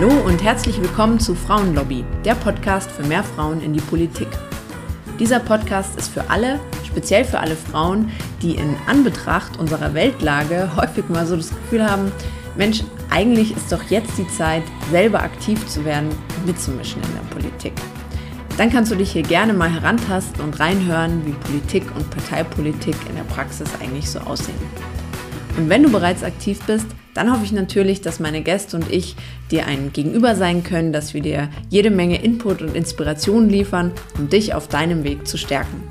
Hallo und herzlich willkommen zu Frauenlobby, der Podcast für mehr Frauen in die Politik. Dieser Podcast ist für alle, speziell für alle Frauen, die in Anbetracht unserer Weltlage häufig mal so das Gefühl haben, Mensch, eigentlich ist doch jetzt die Zeit, selber aktiv zu werden, mitzumischen in der Politik. Dann kannst du dich hier gerne mal herantasten und reinhören, wie Politik und Parteipolitik in der Praxis eigentlich so aussehen. Und wenn du bereits aktiv bist, dann hoffe ich natürlich, dass meine Gäste und ich dir ein Gegenüber sein können, dass wir dir jede Menge Input und Inspiration liefern, um dich auf deinem Weg zu stärken.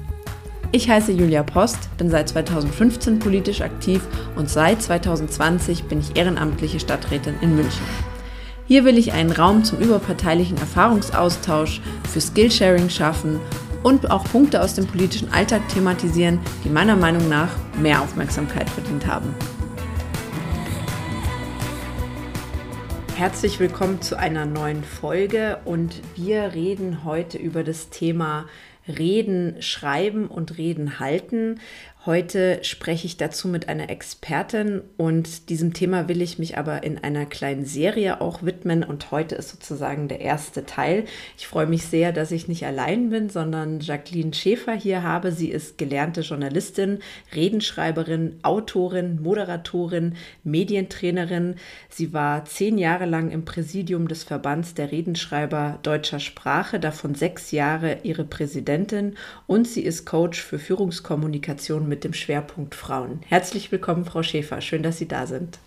Ich heiße Julia Post, bin seit 2015 politisch aktiv und seit 2020 bin ich ehrenamtliche Stadträtin in München. Hier will ich einen Raum zum überparteilichen Erfahrungsaustausch, für Skillsharing schaffen und auch Punkte aus dem politischen Alltag thematisieren, die meiner Meinung nach mehr Aufmerksamkeit verdient haben. Herzlich willkommen zu einer neuen Folge und wir reden heute über das Thema Reden schreiben und Reden halten. Heute spreche ich dazu mit einer Expertin und diesem Thema will ich mich aber in einer kleinen Serie auch widmen und heute ist sozusagen der erste Teil. Ich freue mich sehr, dass ich nicht allein bin, sondern Jacqueline Schäfer hier habe. Sie ist gelernte Journalistin, Redenschreiberin, Autorin, Moderatorin, Medientrainerin. Sie war 10 Jahre lang im Präsidium des Verbands der Redenschreiber deutscher Sprache, davon 6 Jahre ihre Präsidentin und sie ist Coach für Führungskommunikation mit dem Schwerpunkt Frauen. Herzlich willkommen, Frau Schäfer. Schön, dass Sie da sind.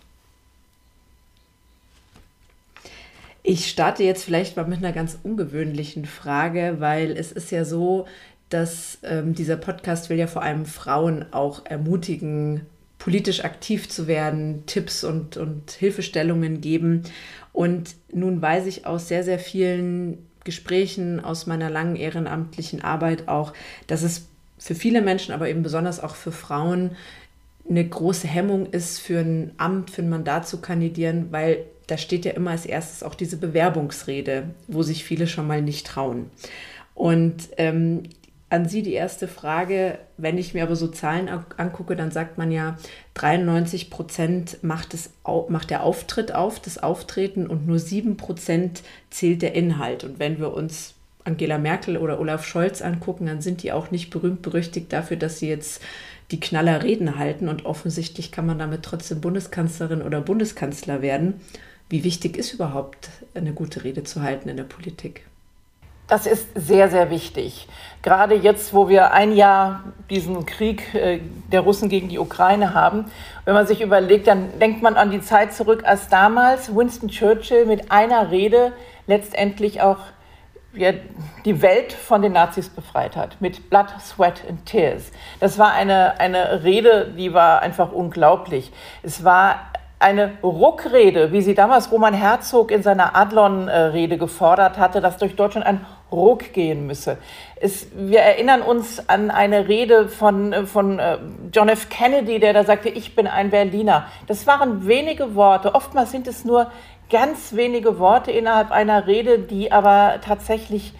Ich starte jetzt vielleicht mal mit einer ganz ungewöhnlichen Frage, weil es ist ja so, dass dieser Podcast will ja vor allem Frauen auch ermutigen, politisch aktiv zu werden, Tipps und Hilfestellungen geben. Und nun weiß ich aus sehr, sehr vielen Gesprächen aus meiner langen ehrenamtlichen Arbeit auch, dass es für viele Menschen, aber eben besonders auch für Frauen, eine große Hemmung ist, für ein Amt, für ein Mandat zu kandidieren, weil da steht ja immer als erstes auch diese Bewerbungsrede, wo sich viele schon mal nicht trauen. Und an Sie die erste Frage, wenn ich mir aber so Zahlen angucke, dann sagt man ja, 93% macht der Auftritt auf, das Auftreten und nur 7% zählt der Inhalt. Und wenn wir uns Angela Merkel oder Olaf Scholz angucken, dann sind die auch nicht berühmt-berüchtigt dafür, dass sie jetzt die Knallerreden halten und offensichtlich kann man damit trotzdem Bundeskanzlerin oder Bundeskanzler werden. Wie wichtig ist überhaupt, eine gute Rede zu halten in der Politik? Das ist sehr, sehr wichtig. Gerade jetzt, wo wir ein Jahr diesen Krieg der Russen gegen die Ukraine haben, wenn man sich überlegt, dann denkt man an die Zeit zurück, als damals Winston Churchill mit einer Rede letztendlich auch die Welt von den Nazis befreit hat, mit Blood, Sweat and Tears. Das war eine Rede, die war einfach unglaublich. Es war eine Ruckrede, wie sie damals Roman Herzog in seiner Adlon-Rede gefordert hatte, dass durch Deutschland ein Ruck gehen müsse. Wir erinnern uns an eine Rede von John F. Kennedy, der da sagte, ich bin ein Berliner. Das waren wenige Worte, oftmals sind es nur ganz wenige Worte innerhalb einer Rede, die aber tatsächlich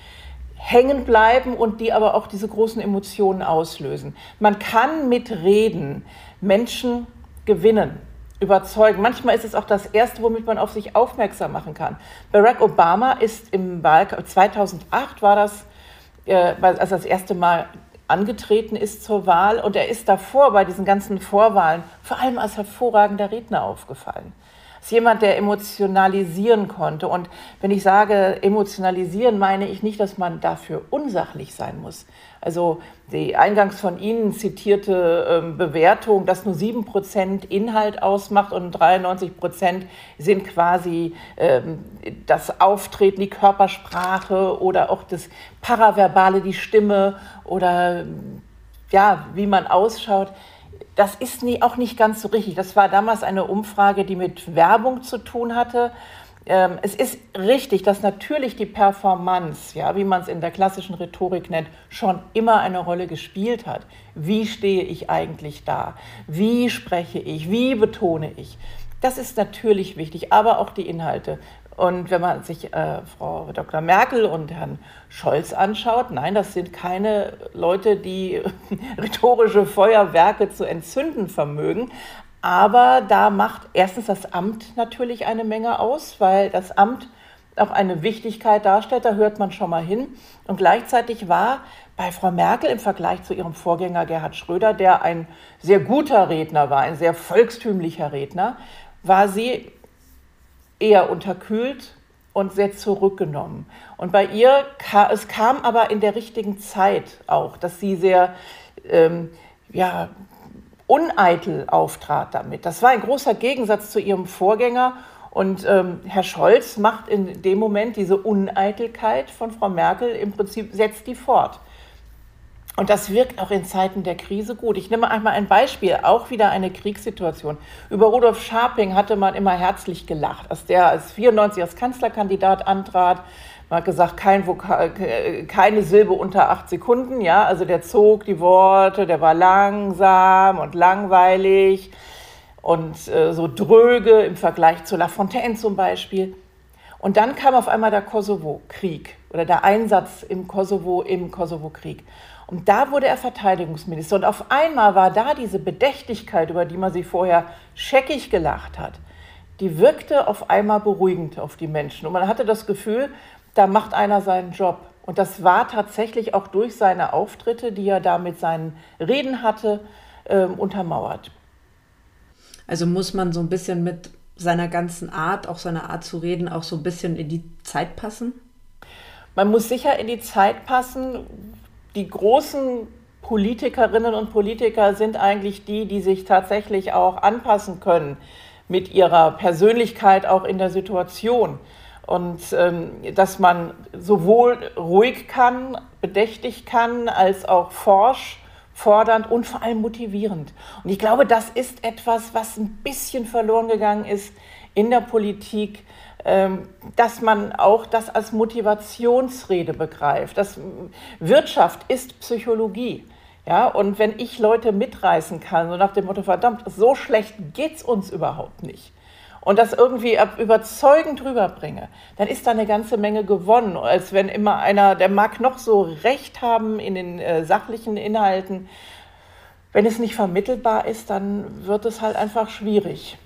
hängen bleiben und die aber auch diese großen Emotionen auslösen. Man kann mit Reden Menschen gewinnen, überzeugen. Manchmal ist es auch das Erste, womit man auf sich aufmerksam machen kann. Barack Obama ist im Wahlkampf, 2008 war das, als er das erste Mal angetreten ist zur Wahl und er ist davor bei diesen ganzen Vorwahlen vor allem als hervorragender Redner aufgefallen. Ist jemand, der emotionalisieren konnte. Und wenn ich sage emotionalisieren, meine ich nicht, dass man dafür unsachlich sein muss. Also die eingangs von Ihnen zitierte Bewertung, dass nur 7% Inhalt ausmacht und 93% sind quasi das Auftreten, die Körpersprache oder auch das Paraverbale, die Stimme oder ja, wie man ausschaut. Das ist auch nicht ganz so richtig. Das war damals eine Umfrage, die mit Werbung zu tun hatte. Es ist richtig, dass natürlich die Performance, ja, wie man es in der klassischen Rhetorik nennt, schon immer eine Rolle gespielt hat. Wie stehe ich eigentlich da? Wie spreche ich? Wie betone ich? Das ist natürlich wichtig, aber auch die Inhalte. Und wenn man sich Frau Dr. Merkel und Herrn Scholz anschaut, nein, das sind keine Leute, die rhetorische Feuerwerke zu entzünden vermögen. Aber da macht erstens das Amt natürlich eine Menge aus, weil das Amt auch eine Wichtigkeit darstellt, da hört man schon mal hin. Und gleichzeitig war bei Frau Merkel im Vergleich zu ihrem Vorgänger Gerhard Schröder, der ein sehr guter Redner war, ein sehr volkstümlicher Redner, war sie eher unterkühlt und sehr zurückgenommen. Und bei ihr, es kam aber in der richtigen Zeit auch, dass sie sehr uneitel auftrat damit. Das war ein großer Gegensatz zu ihrem Vorgänger. Und Herr Scholz macht in dem Moment diese Uneitelkeit von Frau Merkel im Prinzip, setzt die fort. Und das wirkt auch in Zeiten der Krise gut. Ich nehme einmal ein Beispiel, auch wieder eine Kriegssituation. Über Rudolf Scharping hatte man immer herzlich gelacht, als der als 1994 als Kanzlerkandidat antrat. Man hat gesagt, keine Silbe unter 8 Sekunden. Ja? Also der zog die Worte, der war langsam und langweilig und so dröge im Vergleich zu La Fontaine zum Beispiel. Und dann kam auf einmal der Kosovo-Krieg oder der Einsatz im Kosovo-Krieg. Und da wurde er Verteidigungsminister. Und auf einmal war da diese Bedächtigkeit, über die man sich vorher scheckig gelacht hat, die wirkte auf einmal beruhigend auf die Menschen. Und man hatte das Gefühl, da macht einer seinen Job. Und das war tatsächlich auch durch seine Auftritte, die er da mit seinen Reden hatte, untermauert. Also muss man so ein bisschen mit seiner ganzen Art, auch seiner Art zu reden, auch so ein bisschen in die Zeit passen? Man muss sicher in die Zeit passen. Die großen Politikerinnen und Politiker sind eigentlich die, die sich tatsächlich auch anpassen können mit ihrer Persönlichkeit auch in der Situation. Und dass man sowohl ruhig kann, bedächtig kann, als auch forsch, fordernd und vor allem motivierend. Und ich glaube, das ist etwas, was ein bisschen verloren gegangen ist in der Politik, dass man auch das als Motivationsrede begreift. Das Wirtschaft ist Psychologie. Ja? Und wenn ich Leute mitreißen kann, so nach dem Motto, verdammt, so schlecht geht's uns überhaupt nicht, und das irgendwie überzeugend rüberbringe, dann ist da eine ganze Menge gewonnen, als wenn immer einer, der mag noch so recht haben in den sachlichen Inhalten, wenn es nicht vermittelbar ist, dann wird es halt einfach schwierig.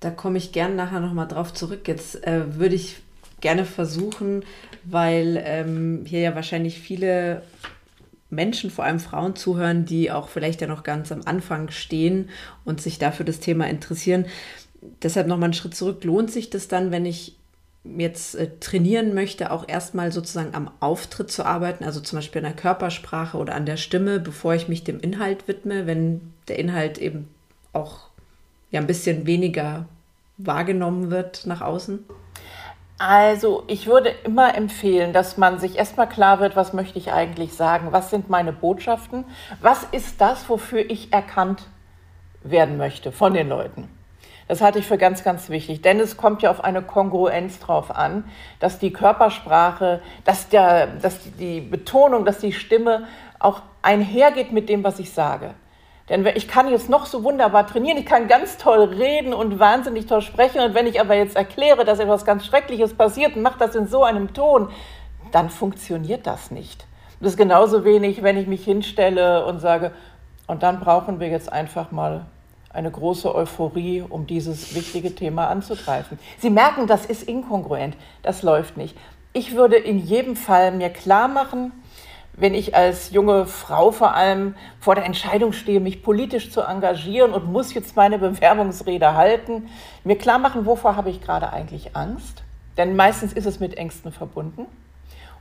Da komme ich gern nachher nochmal drauf zurück. Jetzt würde ich gerne versuchen, weil hier ja wahrscheinlich viele Menschen, vor allem Frauen zuhören, die auch vielleicht ja noch ganz am Anfang stehen und sich dafür das Thema interessieren. Deshalb nochmal einen Schritt zurück. Lohnt sich das dann, wenn ich jetzt trainieren möchte, auch erstmal sozusagen am Auftritt zu arbeiten, also zum Beispiel an der Körpersprache oder an der Stimme, bevor ich mich dem Inhalt widme, wenn der Inhalt eben auch ja ein bisschen weniger wahrgenommen wird nach außen? Also ich würde immer empfehlen, dass man sich erstmal klar wird, was möchte ich eigentlich sagen, was sind meine Botschaften, was ist das, wofür ich erkannt werden möchte von den Leuten. Das halte ich für ganz, ganz wichtig, denn es kommt ja auf eine Kongruenz drauf an, dass die Körpersprache, dass die Betonung, dass die Stimme auch einhergeht mit dem, was ich sage. Denn ich kann jetzt noch so wunderbar trainieren, ich kann ganz toll reden und wahnsinnig toll sprechen. Und wenn ich aber jetzt erkläre, dass etwas ganz Schreckliches passiert und mache das in so einem Ton, dann funktioniert das nicht. Das ist genauso wenig, wenn ich mich hinstelle und sage, und dann brauchen wir jetzt einfach mal eine große Euphorie, um dieses wichtige Thema anzugreifen. Sie merken, das ist inkongruent, das läuft nicht. Ich würde in jedem Fall mir klar machen, wenn ich als junge Frau vor allem vor der Entscheidung stehe, mich politisch zu engagieren und muss jetzt meine Bewerbungsrede halten, mir klar machen, wovor habe ich gerade eigentlich Angst? Denn meistens ist es mit Ängsten verbunden.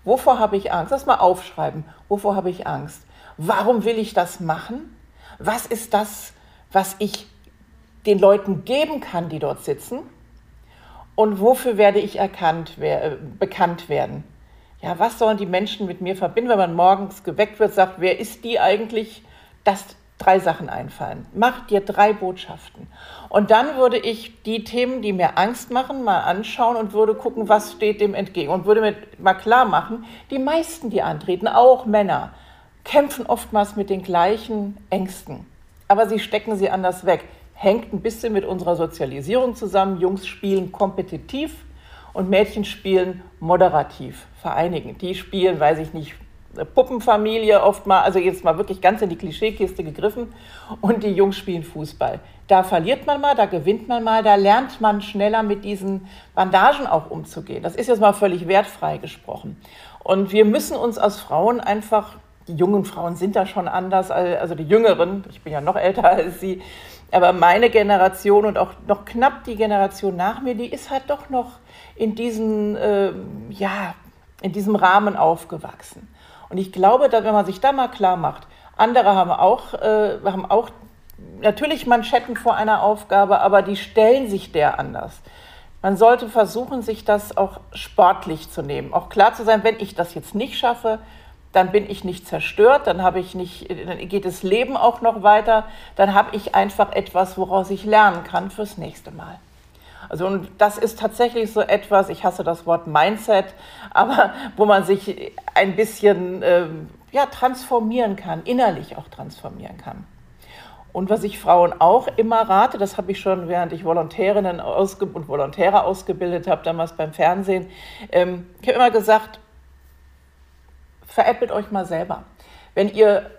Wovor habe ich Angst? Lass mal aufschreiben. Wovor habe ich Angst? Warum will ich das machen? Was ist das, was ich den Leuten geben kann, die dort sitzen? Und wofür werde ich bekannt werden? Ja, was sollen die Menschen mit mir verbinden, wenn man morgens geweckt wird, sagt, wer ist die eigentlich, dass 3 Sachen einfallen. Mach dir 3 Botschaften. Und dann würde ich die Themen, die mir Angst machen, mal anschauen und würde gucken, was steht dem entgegen. Und würde mir mal klar machen, die meisten, die antreten, auch Männer, kämpfen oftmals mit den gleichen Ängsten. Aber sie stecken sie anders weg. Hängt ein bisschen mit unserer Sozialisierung zusammen. Jungs spielen kompetitiv. Und Mädchen spielen moderativ, vereinigen. Die spielen, weiß ich nicht, Puppenfamilie oft mal, also jetzt mal wirklich ganz in die Klischeekiste gegriffen, und die Jungs spielen Fußball. Da verliert man mal, da gewinnt man mal, da lernt man schneller mit diesen Bandagen auch umzugehen. Das ist jetzt mal völlig wertfrei gesprochen. Und wir müssen uns als Frauen einfach, die jungen Frauen sind da schon anders, also die Jüngeren, ich bin ja noch älter als sie, aber meine Generation und auch noch knapp die Generation nach mir, die ist halt doch noch in diesen, in diesem Rahmen aufgewachsen. Und ich glaube, dass wenn man sich da mal klar macht, andere haben auch natürlich Manschetten vor einer Aufgabe, aber die stellen sich der anders. Man sollte versuchen, sich das auch sportlich zu nehmen, auch klar zu sein, wenn ich das jetzt nicht schaffe, dann bin ich nicht zerstört, dann geht das Leben auch noch weiter, dann habe ich einfach etwas, woraus ich lernen kann fürs nächste Mal. Also und das ist tatsächlich so etwas, ich hasse das Wort Mindset, aber wo man sich ein bisschen transformieren kann, innerlich auch transformieren kann. Und was ich Frauen auch immer rate, das habe ich schon, während ich Volontärinnen und Volontäre ausgebildet habe, damals beim Fernsehen, ich habe immer gesagt, veräppelt euch mal selber. Wenn ihr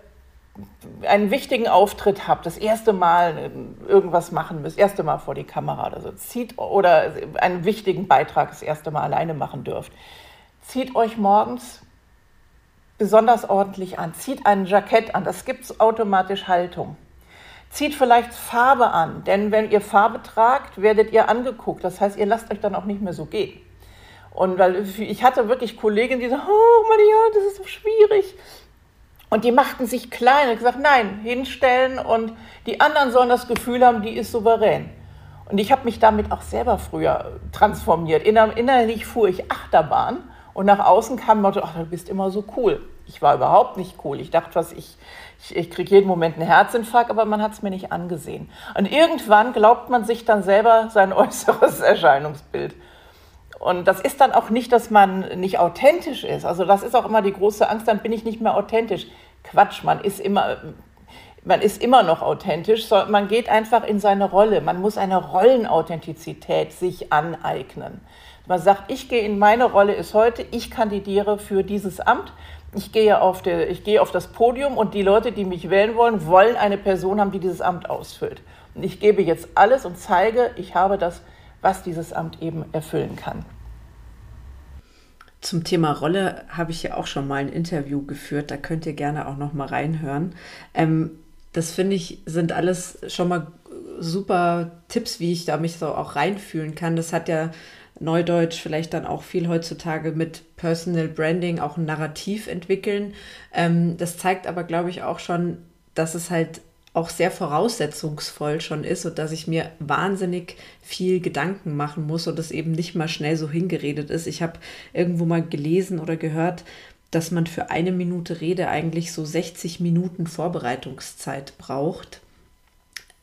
einen wichtigen Auftritt habt, das erste Mal irgendwas machen müsst, das erste Mal vor die Kamera oder so, oder einen wichtigen Beitrag das erste Mal alleine machen dürft, zieht euch morgens besonders ordentlich an, zieht ein Jackett an, das gibt automatisch Haltung. Zieht vielleicht Farbe an, denn wenn ihr Farbe tragt, werdet ihr angeguckt. Das heißt, ihr lasst euch dann auch nicht mehr so gehen. Und weil ich hatte wirklich Kollegen, die sagen, oh Maria, das ist so schwierig. Und die machten sich klein und gesagt, nein, hinstellen und die anderen sollen das Gefühl haben, die ist souverän. Und ich habe mich damit auch selber früher transformiert. Innerlich fuhr ich Achterbahn und nach außen kam man, ach, du bist immer so cool. Ich war überhaupt nicht cool. Ich dachte, ich kriege jeden Moment einen Herzinfarkt, aber man hat es mir nicht angesehen. Und irgendwann glaubt man sich dann selber sein äußeres Erscheinungsbild. Und das ist dann auch nicht, dass man nicht authentisch ist. Also das ist auch immer die große Angst, dann bin ich nicht mehr authentisch. Quatsch, man ist immer noch authentisch. Man geht einfach in seine Rolle. Man muss eine Rollenauthentizität sich aneignen. Man sagt, ich gehe in meine Rolle, ist heute, ich kandidiere für dieses Amt. Ich gehe auf das Podium und die Leute, die mich wählen wollen, wollen eine Person haben, die dieses Amt ausfüllt. Und ich gebe jetzt alles und zeige, ich habe das, was dieses Amt eben erfüllen kann. Zum Thema Rolle habe ich ja auch schon mal ein Interview geführt, da könnt ihr gerne auch noch mal reinhören. Das finde ich, sind alles schon mal super Tipps, wie ich da mich so auch reinfühlen kann. Das hat ja Neudeutsch vielleicht dann auch viel heutzutage mit Personal Branding, auch ein Narrativ entwickeln. Das zeigt aber, glaube ich, auch schon, dass es halt auch sehr voraussetzungsvoll schon ist und dass ich mir wahnsinnig viel Gedanken machen muss und das eben nicht mal schnell so hingeredet ist. Ich habe irgendwo mal gelesen oder gehört, dass man für eine Minute Rede eigentlich so 60 Minuten Vorbereitungszeit braucht.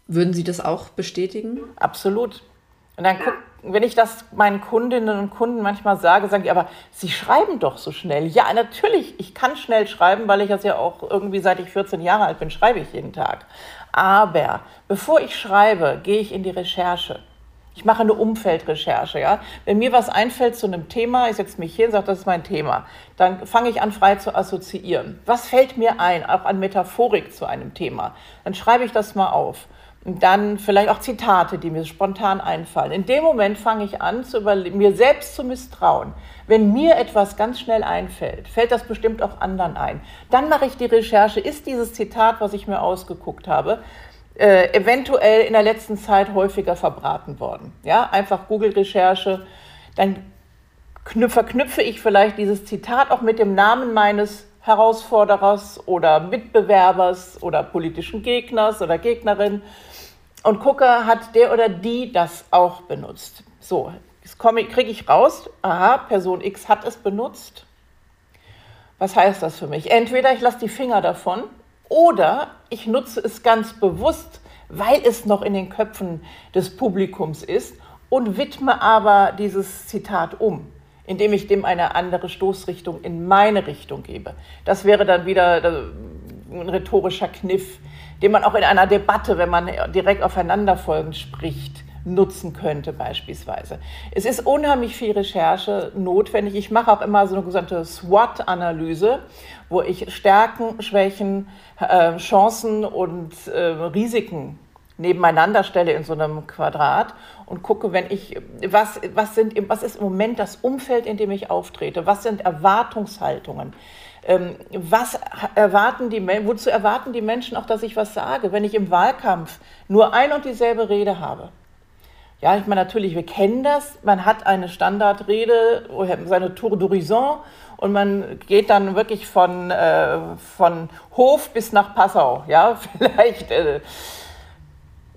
Würden Sie das auch bestätigen? Absolut. Und dann wenn ich das meinen Kundinnen und Kunden manchmal sage, sagen die, aber Sie schreiben doch so schnell. Ja, natürlich, ich kann schnell schreiben, weil ich das ja auch irgendwie, seit ich 14 Jahre alt bin, schreibe ich jeden Tag. Aber bevor ich schreibe, gehe ich in die Recherche. Ich mache eine Umfeldrecherche, ja. Wenn mir was einfällt zu einem Thema, ich setze mich hin und sage, das ist mein Thema, dann fange ich an, frei zu assoziieren. Was fällt mir ein, auch an Metaphorik zu einem Thema? Dann schreibe ich das mal auf. Und dann vielleicht auch Zitate, die mir spontan einfallen. In dem Moment fange ich an, mir selbst zu misstrauen. Wenn mir etwas ganz schnell einfällt, fällt das bestimmt auch anderen ein. Dann mache ich die Recherche, ist dieses Zitat, was ich mir ausgeguckt habe, eventuell in der letzten Zeit häufiger verbraten worden. Ja, einfach Google-Recherche, dann verknüpfe ich vielleicht dieses Zitat auch mit dem Namen meines Herausforderers oder Mitbewerbers oder politischen Gegners oder Gegnerin und gucke, hat der oder die das auch benutzt. So, jetzt kriege ich raus, aha, Person X hat es benutzt. Was heißt das für mich? Entweder ich lasse die Finger davon oder ich nutze es ganz bewusst, weil es noch in den Köpfen des Publikums ist und widme aber dieses Zitat um, indem ich dem eine andere Stoßrichtung in meine Richtung gebe. Das wäre dann wieder ein rhetorischer Kniff, den man auch in einer Debatte, wenn man direkt aufeinanderfolgend spricht, nutzen könnte beispielsweise. Es ist unheimlich viel Recherche notwendig. Ich mache auch immer so eine gesamte SWOT-Analyse, wo ich Stärken, Schwächen, Chancen und Risiken nebeneinander stelle in so einem Quadrat und gucke, wenn ich, was ist im Moment das Umfeld, in dem ich auftrete? Was sind Erwartungshaltungen? Wozu erwarten die Menschen auch, dass ich was sage, wenn ich im Wahlkampf nur ein und dieselbe Rede habe? Ja, ich meine, natürlich, wir kennen das. Man hat eine Standardrede, seine Tour d'Horizon, und man geht dann wirklich von Hof bis nach Passau. Ja, vielleicht.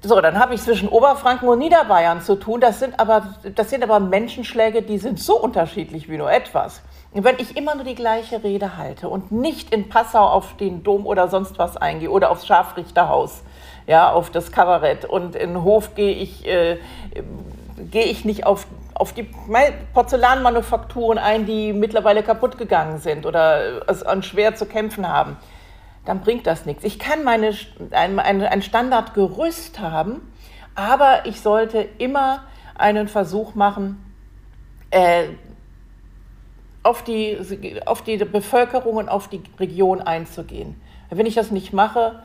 So, dann habe ich zwischen Oberfranken und Niederbayern zu tun. Das sind aber Menschenschläge, die sind so unterschiedlich wie nur etwas. Und wenn ich immer nur die gleiche Rede halte und nicht in Passau auf den Dom oder sonst was eingehe oder aufs Scharfrichterhaus, ja, auf das Kabarett, und in den Hof gehe ich nicht auf die Porzellanmanufakturen ein, die mittlerweile kaputt gegangen sind oder es schwer zu kämpfen haben, dann bringt das nichts. Ich kann ein Standardgerüst haben, aber ich sollte immer einen Versuch machen, auf die Bevölkerung und auf die Region einzugehen. Wenn ich das nicht mache,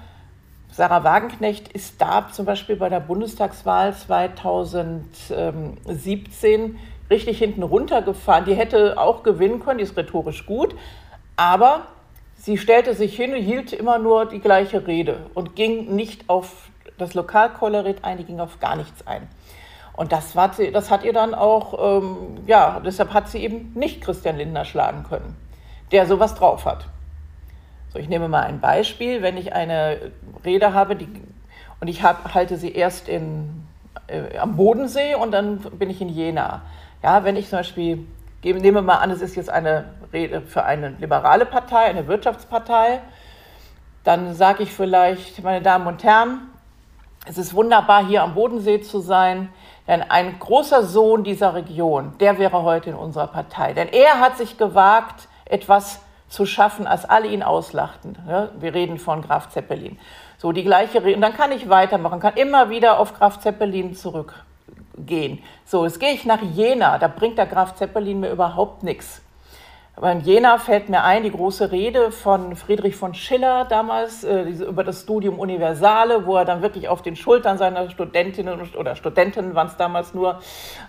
Sarah Wagenknecht ist da zum Beispiel bei der Bundestagswahl 2017 richtig hinten runtergefahren. Die hätte auch gewinnen können, die ist rhetorisch gut, aber sie stellte sich hin und hielt immer nur die gleiche Rede und ging nicht auf das Lokalkolorit ein, die ging auf gar nichts ein. Und das hat ihr dann auch, deshalb hat sie eben nicht Christian Lindner schlagen können, der sowas drauf hat. So, ich nehme mal ein Beispiel, wenn ich eine Rede habe halte sie erst am Bodensee und dann bin ich in Jena. Ja, wenn ich zum Beispiel, nehmen wir mal an, es ist jetzt eine Rede für eine liberale Partei, eine Wirtschaftspartei, dann sage ich vielleicht, meine Damen und Herren, es ist wunderbar, hier am Bodensee zu sein, denn ein großer Sohn dieser Region, der wäre heute in unserer Partei. Denn er hat sich gewagt, etwas zu schaffen, als alle ihn auslachten. Wir reden von Graf Zeppelin. So, die gleiche Rede. Und dann kann ich weitermachen, kann immer wieder auf Graf Zeppelin zurückgehen. So, jetzt gehe ich nach Jena, da bringt der Graf Zeppelin mir überhaupt nichts. Aber in Jena fällt mir ein, die große Rede von Friedrich von Schiller damals über das Studium Universale, wo er dann wirklich auf den Schultern seiner Studenten, waren es damals nur,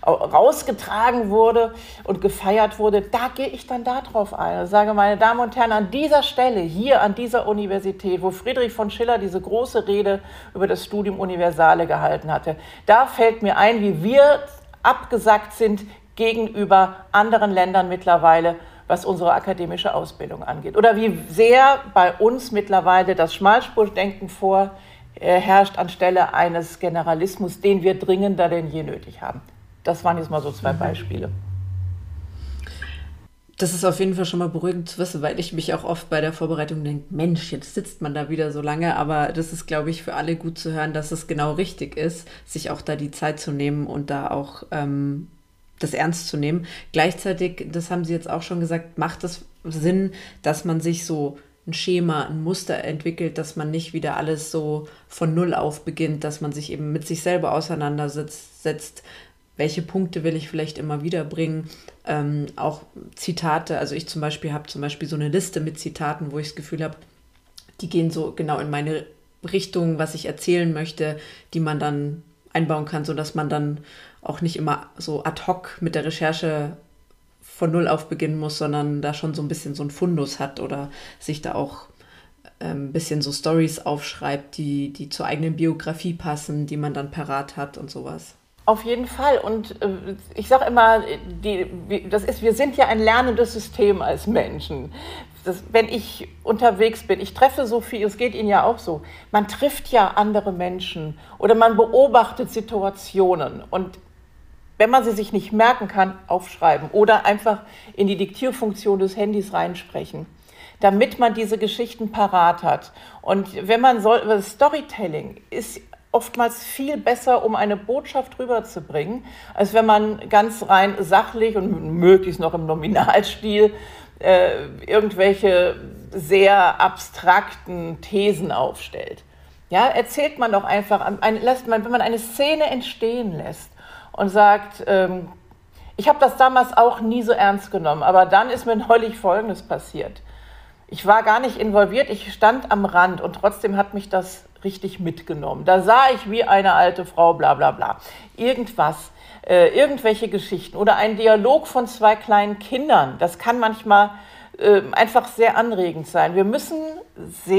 rausgetragen wurde und gefeiert wurde. Da gehe ich dann darauf ein und sage, meine Damen und Herren, an dieser Stelle, hier an dieser Universität, wo Friedrich von Schiller diese große Rede über das Studium Universale gehalten hatte, da fällt mir ein, wie wir abgesackt sind gegenüber anderen Ländern mittlerweile, was unsere akademische Ausbildung angeht. Oder wie sehr bei uns mittlerweile das Schmalspurdenken vorherrscht anstelle eines Generalismus, den wir dringender denn je nötig haben. Das waren jetzt mal so zwei Beispiele. Das ist auf jeden Fall schon mal beruhigend zu wissen, weil ich mich auch oft bei der Vorbereitung denke, Mensch, jetzt sitzt man da wieder so lange, aber das ist, glaube ich, für alle gut zu hören, dass es genau richtig ist, sich auch da die Zeit zu nehmen und da auch das ernst zu nehmen. Gleichzeitig, das haben Sie jetzt auch schon gesagt, macht es Sinn, dass man sich so ein Schema, ein Muster entwickelt, dass man nicht wieder alles so von Null auf beginnt, dass man sich eben mit sich selber auseinandersetzt, welche Punkte will ich vielleicht immer wieder bringen, auch Zitate, also ich zum Beispiel habe so eine Liste mit Zitaten, wo ich das Gefühl habe, die gehen so genau in meine Richtung, was ich erzählen möchte, die man dann einbauen kann, sodass man dann auch nicht immer so ad hoc mit der Recherche von Null auf beginnen muss, sondern da schon so ein bisschen so ein Fundus hat oder sich da auch ein bisschen so Storys aufschreibt, die zur eigenen Biografie passen, die man dann parat hat und sowas. Auf jeden Fall. Und ich sage immer, wir sind ja ein lernendes System als Menschen. Wenn ich unterwegs bin, ich treffe so viel, es geht Ihnen ja auch so, man trifft ja andere Menschen oder man beobachtet Situationen. Und wenn man sie sich nicht merken kann, aufschreiben oder einfach in die Diktierfunktion des Handys reinsprechen, damit man diese Geschichten parat hat. Und Storytelling ist oftmals viel besser, um eine Botschaft rüberzubringen, als wenn man ganz rein sachlich und möglichst noch im Nominalstil irgendwelche sehr abstrakten Thesen aufstellt. Ja, erzählt man doch einfach, wenn man eine Szene entstehen lässt und sagt, ich habe das damals auch nie so ernst genommen, aber dann ist mir neulich Folgendes passiert. Ich war gar nicht involviert, ich stand am Rand und trotzdem hat mich das richtig mitgenommen. Da sah ich wie eine alte Frau, bla bla bla. Irgendwas, irgendwelche Geschichten oder ein Dialog von zwei kleinen Kindern, das kann manchmal einfach sehr anregend sein. Wir müssen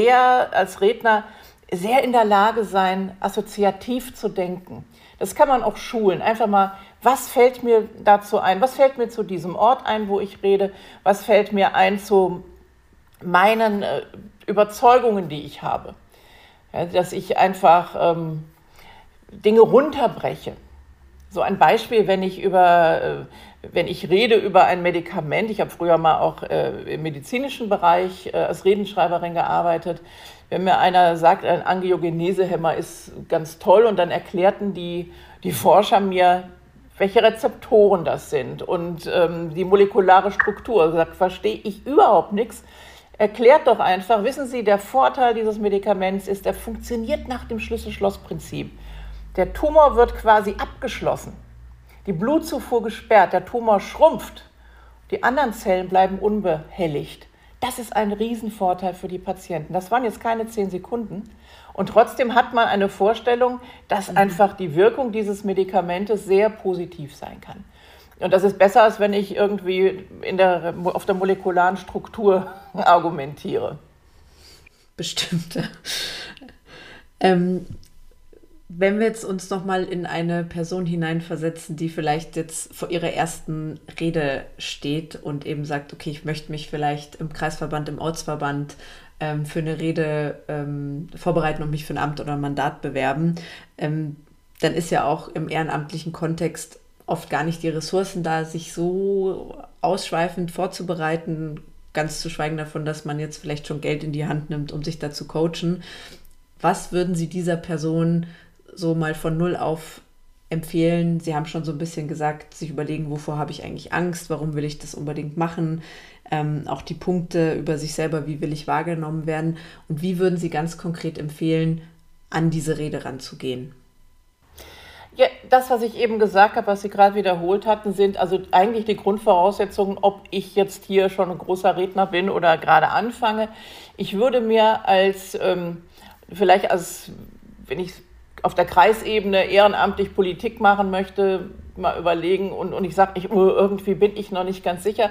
als Redner sehr in der Lage sein, assoziativ zu denken. Das kann man auch schulen. Einfach mal, was fällt mir dazu ein? Was fällt mir zu diesem Ort ein, wo ich rede? Was fällt mir ein zu meinen Überzeugungen, die ich habe? Ja, dass ich einfach Dinge runterbreche. So ein Beispiel, wenn ich rede über ein Medikament, ich habe früher mal auch im medizinischen Bereich als Redenschreiberin gearbeitet, wenn mir einer sagt, ein Angiogenesehemmer ist ganz toll und dann erklärten die Forscher mir, welche Rezeptoren das sind und die molekulare Struktur. Also da verstehe ich überhaupt nichts. Erklärt doch einfach, wissen Sie, der Vorteil dieses Medikaments ist, der funktioniert nach dem Schlüssel-Schloss-Prinzip. Der Tumor wird quasi abgeschlossen, die Blutzufuhr gesperrt, der Tumor schrumpft, die anderen Zellen bleiben unbehelligt. Das ist ein Riesenvorteil für die Patienten. Das waren jetzt keine 10 Sekunden. Und trotzdem hat man eine Vorstellung, dass einfach die Wirkung dieses Medikamentes sehr positiv sein kann. Und das ist besser, als wenn ich irgendwie auf der molekularen Struktur argumentiere. Bestimmt. Wenn wir jetzt uns nochmal in eine Person hineinversetzen, die vielleicht jetzt vor ihrer ersten Rede steht und eben sagt, okay, ich möchte mich vielleicht im Kreisverband, im Ortsverband für eine Rede vorbereiten und mich für ein Amt oder ein Mandat bewerben, dann ist ja auch im ehrenamtlichen Kontext oft gar nicht die Ressourcen da, sich so ausschweifend vorzubereiten, ganz zu schweigen davon, dass man jetzt vielleicht schon Geld in die Hand nimmt, um sich da zu coachen. Was würden Sie dieser Person so mal von Null auf empfehlen? Sie haben schon so ein bisschen gesagt, sich überlegen, wovor habe ich eigentlich Angst? Warum will ich das unbedingt machen? Auch die Punkte über sich selber, wie will ich wahrgenommen werden? Und wie würden Sie ganz konkret empfehlen, an diese Rede ranzugehen? Ja, das, was ich eben gesagt habe, was Sie gerade wiederholt hatten, sind also eigentlich die Grundvoraussetzungen, ob ich jetzt hier schon ein großer Redner bin oder gerade anfange. Ich würde mir wenn ich auf der Kreisebene ehrenamtlich Politik machen möchte, mal überlegen und ich sage, irgendwie bin ich noch nicht ganz sicher,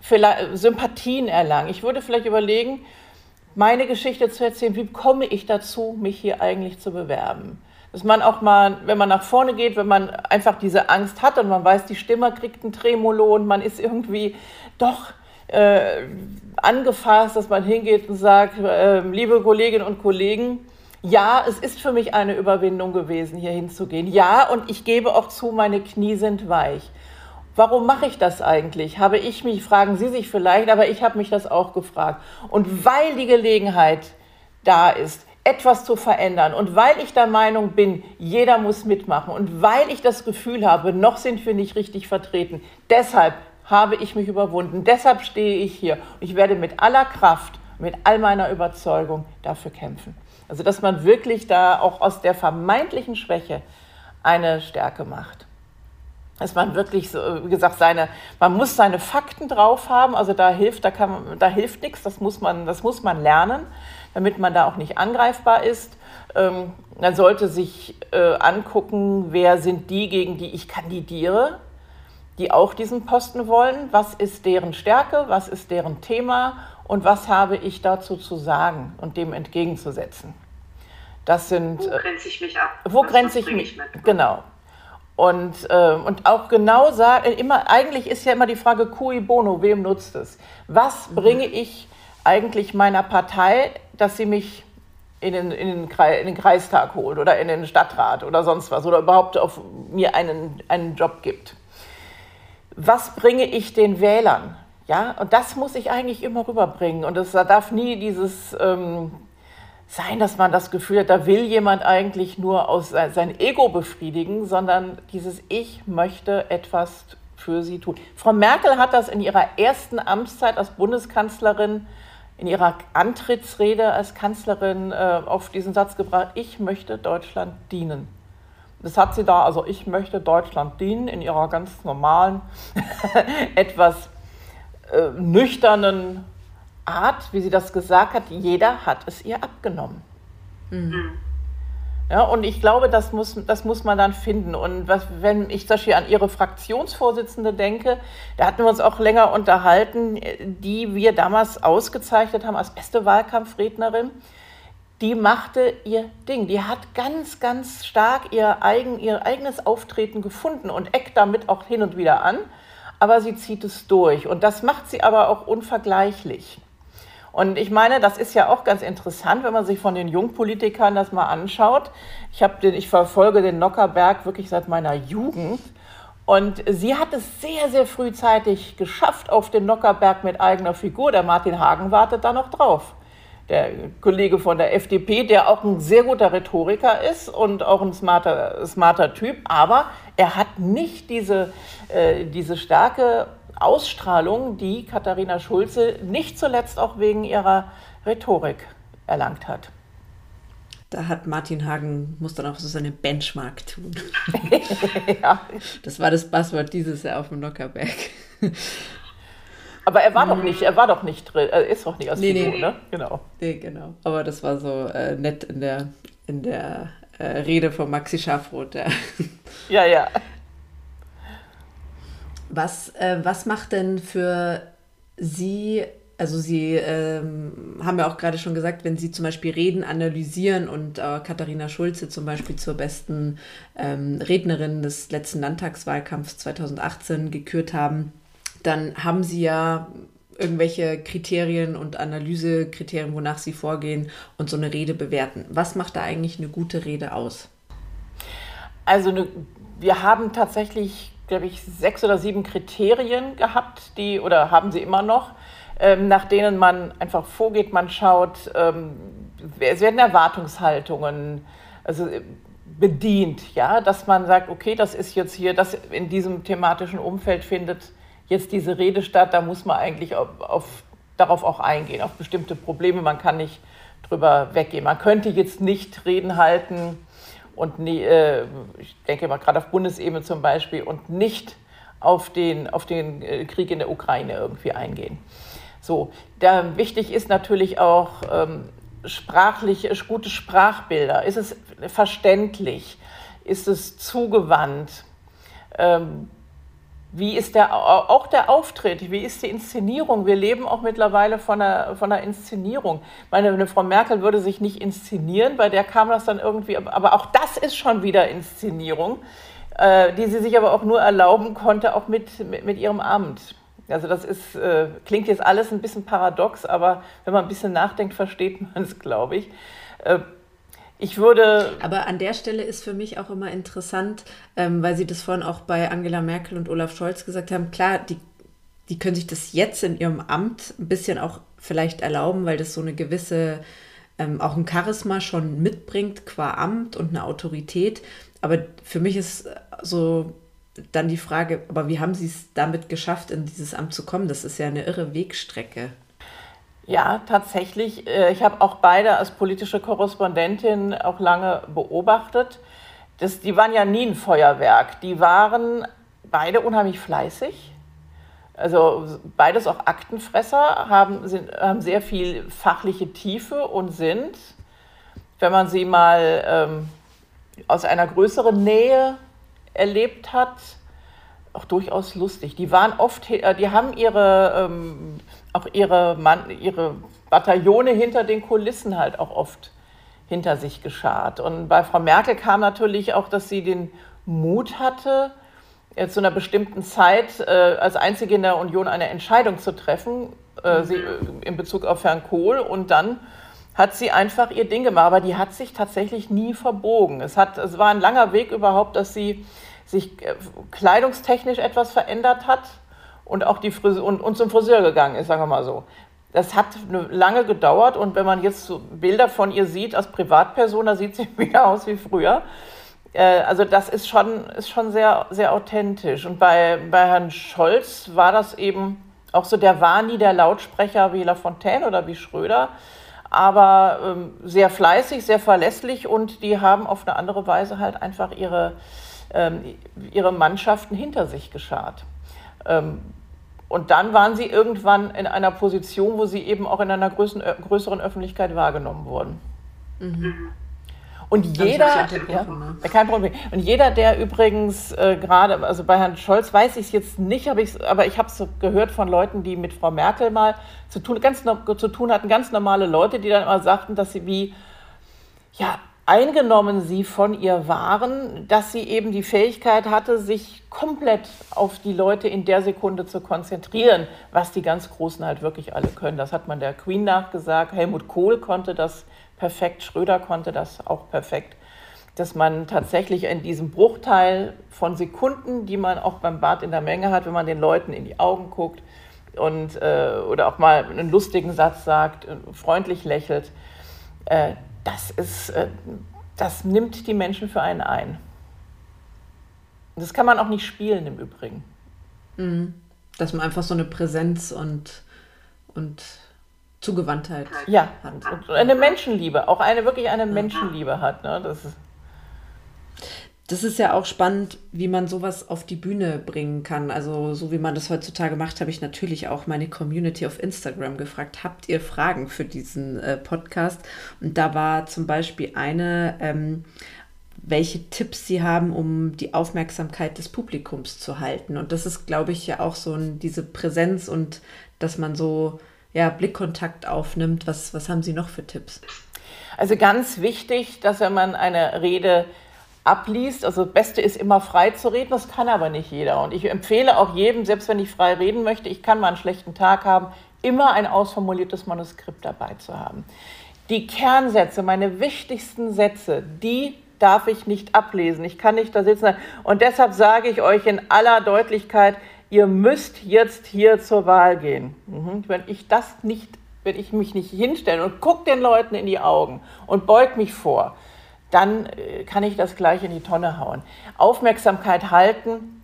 vielleicht Sympathien erlangen. Ich würde vielleicht überlegen, meine Geschichte zu erzählen, wie komme ich dazu, mich hier eigentlich zu bewerben. Dass man auch mal, wenn man nach vorne geht, wenn man einfach diese Angst hat und man weiß, die Stimme kriegt ein Tremolo und man ist irgendwie doch angefasst, dass man hingeht und sagt, liebe Kolleginnen und Kollegen, ja, es ist für mich eine Überwindung gewesen, hier hinzugehen. Ja, und ich gebe auch zu, meine Knie sind weich. Warum mache ich das eigentlich? Fragen Sie sich vielleicht, aber ich habe mich das auch gefragt. Und weil die Gelegenheit da ist, etwas zu verändern und weil ich der Meinung bin, jeder muss mitmachen und weil ich das Gefühl habe, noch sind wir nicht richtig vertreten, deshalb habe ich mich überwunden, deshalb stehe ich hier. Ich werde mit aller Kraft, mit all meiner Überzeugung dafür kämpfen. Also dass man wirklich da auch aus der vermeintlichen Schwäche eine Stärke macht. Dass man wirklich, wie gesagt, man muss seine Fakten drauf haben, also da hilft nichts, das muss man lernen, damit man da auch nicht angreifbar ist. Man sollte sich angucken, wer sind die, gegen die ich kandidiere, die auch diesen Posten wollen, was ist deren Stärke, was ist deren Thema und was habe ich dazu zu sagen und dem entgegenzusetzen. Wo grenze ich mich ab? Genau. Und auch genau sagen, eigentlich ist ja immer die Frage, cui bono, wem nutzt es? Was bringe ich eigentlich meiner Partei, dass sie mich in den Kreistag holt oder in den Stadtrat oder sonst was oder überhaupt auf mir einen Job gibt? Was bringe ich den Wählern? Ja, und das muss ich eigentlich immer rüberbringen. Und es darf nie dieses sein, dass man das Gefühl hat, da will jemand eigentlich nur sein Ego befriedigen, sondern dieses Ich möchte etwas für sie tun. Frau Merkel hat das in ihrer ersten Amtszeit als Bundeskanzlerin in ihrer Antrittsrede als Kanzlerin auf diesen Satz gebracht, ich möchte Deutschland dienen. Das hat sie da, also ich möchte Deutschland dienen, in ihrer ganz normalen, etwas nüchternen Art, wie sie das gesagt hat. Jeder hat es ihr abgenommen. Mhm. Ja, und ich glaube, das muss man dann finden. Und wenn ich zum Beispiel an ihre Fraktionsvorsitzende denke, da hatten wir uns auch länger unterhalten, die wir damals ausgezeichnet haben als beste Wahlkampfrednerin, die machte ihr Ding. Die hat ganz, ganz stark ihr eigenes Auftreten gefunden und eckt damit auch hin und wieder an. Aber sie zieht es durch. Und das macht sie aber auch unvergleichlich. Und ich meine, das ist ja auch ganz interessant, wenn man sich von den Jungpolitikern das mal anschaut. Ich verfolge den Nockerberg wirklich seit meiner Jugend. Und sie hat es sehr, sehr frühzeitig geschafft auf den Nockerberg mit eigener Figur. Der Martin Hagen wartet da noch drauf. Der Kollege von der FDP, der auch ein sehr guter Rhetoriker ist und auch ein smarter Typ. Aber er hat nicht diese starke Ausstrahlung, die Katharina Schulze nicht zuletzt auch wegen ihrer Rhetorik erlangt hat. Da hat Martin Hagen, muss dann auch so seine Benchmark tun. Ja. Das war das Passwort dieses Jahr auf dem Nockerberg. Aber er ist doch nicht aus Figur, ne? Genau. Nee, genau. Aber das war so nett in der Rede von Maxi Schafroth. Ja, ja. Ja. Was macht denn für Sie, also Sie haben ja auch gerade schon gesagt, wenn Sie zum Beispiel Reden analysieren und Katharina Schulze zum Beispiel zur besten Rednerin des letzten Landtagswahlkampfs 2018 gekürt haben, dann haben Sie ja irgendwelche Kriterien und Analysekriterien, wonach Sie vorgehen und so eine Rede bewerten. Was macht da eigentlich eine gute Rede aus? Also wir haben tatsächlich, glaube ich, 6 oder 7 Kriterien gehabt, die, oder haben sie immer noch, nach denen man einfach vorgeht, man schaut, es werden Erwartungshaltungen also bedient, ja, dass man sagt, okay, das ist jetzt hier, das in diesem thematischen Umfeld findet jetzt diese Rede statt, da muss man eigentlich darauf auch eingehen, auf bestimmte Probleme, man kann nicht drüber weggehen, man könnte jetzt nicht Reden halten, und ich denke mal gerade auf Bundesebene zum Beispiel, und nicht auf den Krieg in der Ukraine irgendwie eingehen. So, da wichtig ist natürlich auch gute Sprachbilder. Ist es verständlich? Ist es zugewandt? Wie ist auch der Auftritt? Wie ist die Inszenierung? Wir leben auch mittlerweile von einer Inszenierung. Meine Frau Merkel würde sich nicht inszenieren, bei der kam das dann irgendwie. Aber auch das ist schon wieder Inszenierung, die sie sich aber auch nur erlauben konnte, auch mit ihrem Amt. Also das ist, klingt jetzt alles ein bisschen paradox, aber wenn man ein bisschen nachdenkt, versteht man es, glaube ich. Aber an der Stelle ist für mich auch immer interessant, weil Sie das vorhin auch bei Angela Merkel und Olaf Scholz gesagt haben, klar, die können sich das jetzt in ihrem Amt ein bisschen auch vielleicht erlauben, weil das so eine gewisse, auch ein Charisma schon mitbringt qua Amt und eine Autorität. Aber für mich ist so dann die Frage, aber wie haben Sie es damit geschafft, in dieses Amt zu kommen? Das ist ja eine irre Wegstrecke. Ja, tatsächlich. Ich habe auch beide als politische Korrespondentin auch lange beobachtet. Die waren ja nie ein Feuerwerk. Die waren beide unheimlich fleißig. Also beides auch Aktenfresser, haben sehr viel fachliche Tiefe und sind, wenn man sie mal aus einer größeren Nähe erlebt hat, auch durchaus lustig. Die haben ihre Bataillone hinter den Kulissen halt auch oft hinter sich geschart. Und bei Frau Merkel kam natürlich auch, dass sie den Mut hatte, zu einer bestimmten Zeit als einzige in der Union eine Entscheidung zu treffen, in Bezug auf Herrn Kohl. Und dann hat sie einfach ihr Ding gemacht. Aber die hat sich tatsächlich nie verbogen. Es war ein langer Weg überhaupt, dass sie sich kleidungstechnisch etwas verändert hat. Und auch und zum Friseur gegangen ist, sagen wir mal so. Das hat lange gedauert und wenn man jetzt so Bilder von ihr sieht als Privatperson, da sieht sie wieder aus wie früher. Also das ist schon sehr, sehr authentisch. Und bei Herrn Scholz war das eben auch so der war nie der Lautsprecher wie Lafontaine oder wie Schröder, aber sehr fleißig, sehr verlässlich, und die haben auf eine andere Weise halt einfach ihre Mannschaften hinter sich geschart. Und dann waren sie irgendwann in einer Position, wo sie eben auch in einer größeren Öffentlichkeit wahrgenommen wurden. Mhm. Und jeder, der übrigens gerade, also bei Herrn Scholz weiß ich es jetzt nicht, aber ich habe es gehört von Leuten, die mit Frau Merkel mal zu tun hatten, ganz normale Leute, die dann immer sagten, dass sie eingenommen sie von ihr waren, dass sie eben die Fähigkeit hatte, sich komplett auf die Leute in der Sekunde zu konzentrieren, was die ganz Großen halt wirklich alle können. Das hat man der Queen nachgesagt. Helmut Kohl konnte das perfekt, Schröder konnte das auch perfekt, dass man tatsächlich in diesem Bruchteil von Sekunden, die man auch beim Bart in der Menge hat, wenn man den Leuten in die Augen guckt und oder auch mal einen lustigen Satz sagt, freundlich lächelt, das nimmt die Menschen für einen ein. Das kann man auch nicht spielen im Übrigen. Mhm. Dass man einfach so eine Präsenz und Zugewandtheit hat. Und eine Menschenliebe, auch eine Menschenliebe hat. Ne? Das ist ja auch spannend, wie man sowas auf die Bühne bringen kann. Also so wie man das heutzutage macht, habe ich natürlich auch meine Community auf Instagram gefragt, habt ihr Fragen für diesen Podcast? Und da war zum Beispiel eine, welche Tipps sie haben, um die Aufmerksamkeit des Publikums zu halten. Und das ist, glaube ich, ja auch so diese Präsenz und dass man so Blickkontakt aufnimmt. Was haben Sie noch für Tipps? Also ganz wichtig, dass wenn man eine Rede abliest. Also das Beste ist immer frei zu reden, das kann aber nicht jeder. Und ich empfehle auch jedem, selbst wenn ich frei reden möchte, ich kann mal einen schlechten Tag haben, immer ein ausformuliertes Manuskript dabei zu haben. Die Kernsätze, meine wichtigsten Sätze, die darf ich nicht ablesen. Ich kann nicht da sitzen. Und deshalb sage ich euch in aller Deutlichkeit, ihr müsst jetzt hier zur Wahl gehen. Wenn ich mich nicht hinstelle und gucke den Leuten in die Augen und beug mich vor, dann kann ich das gleich in die Tonne hauen. Aufmerksamkeit halten,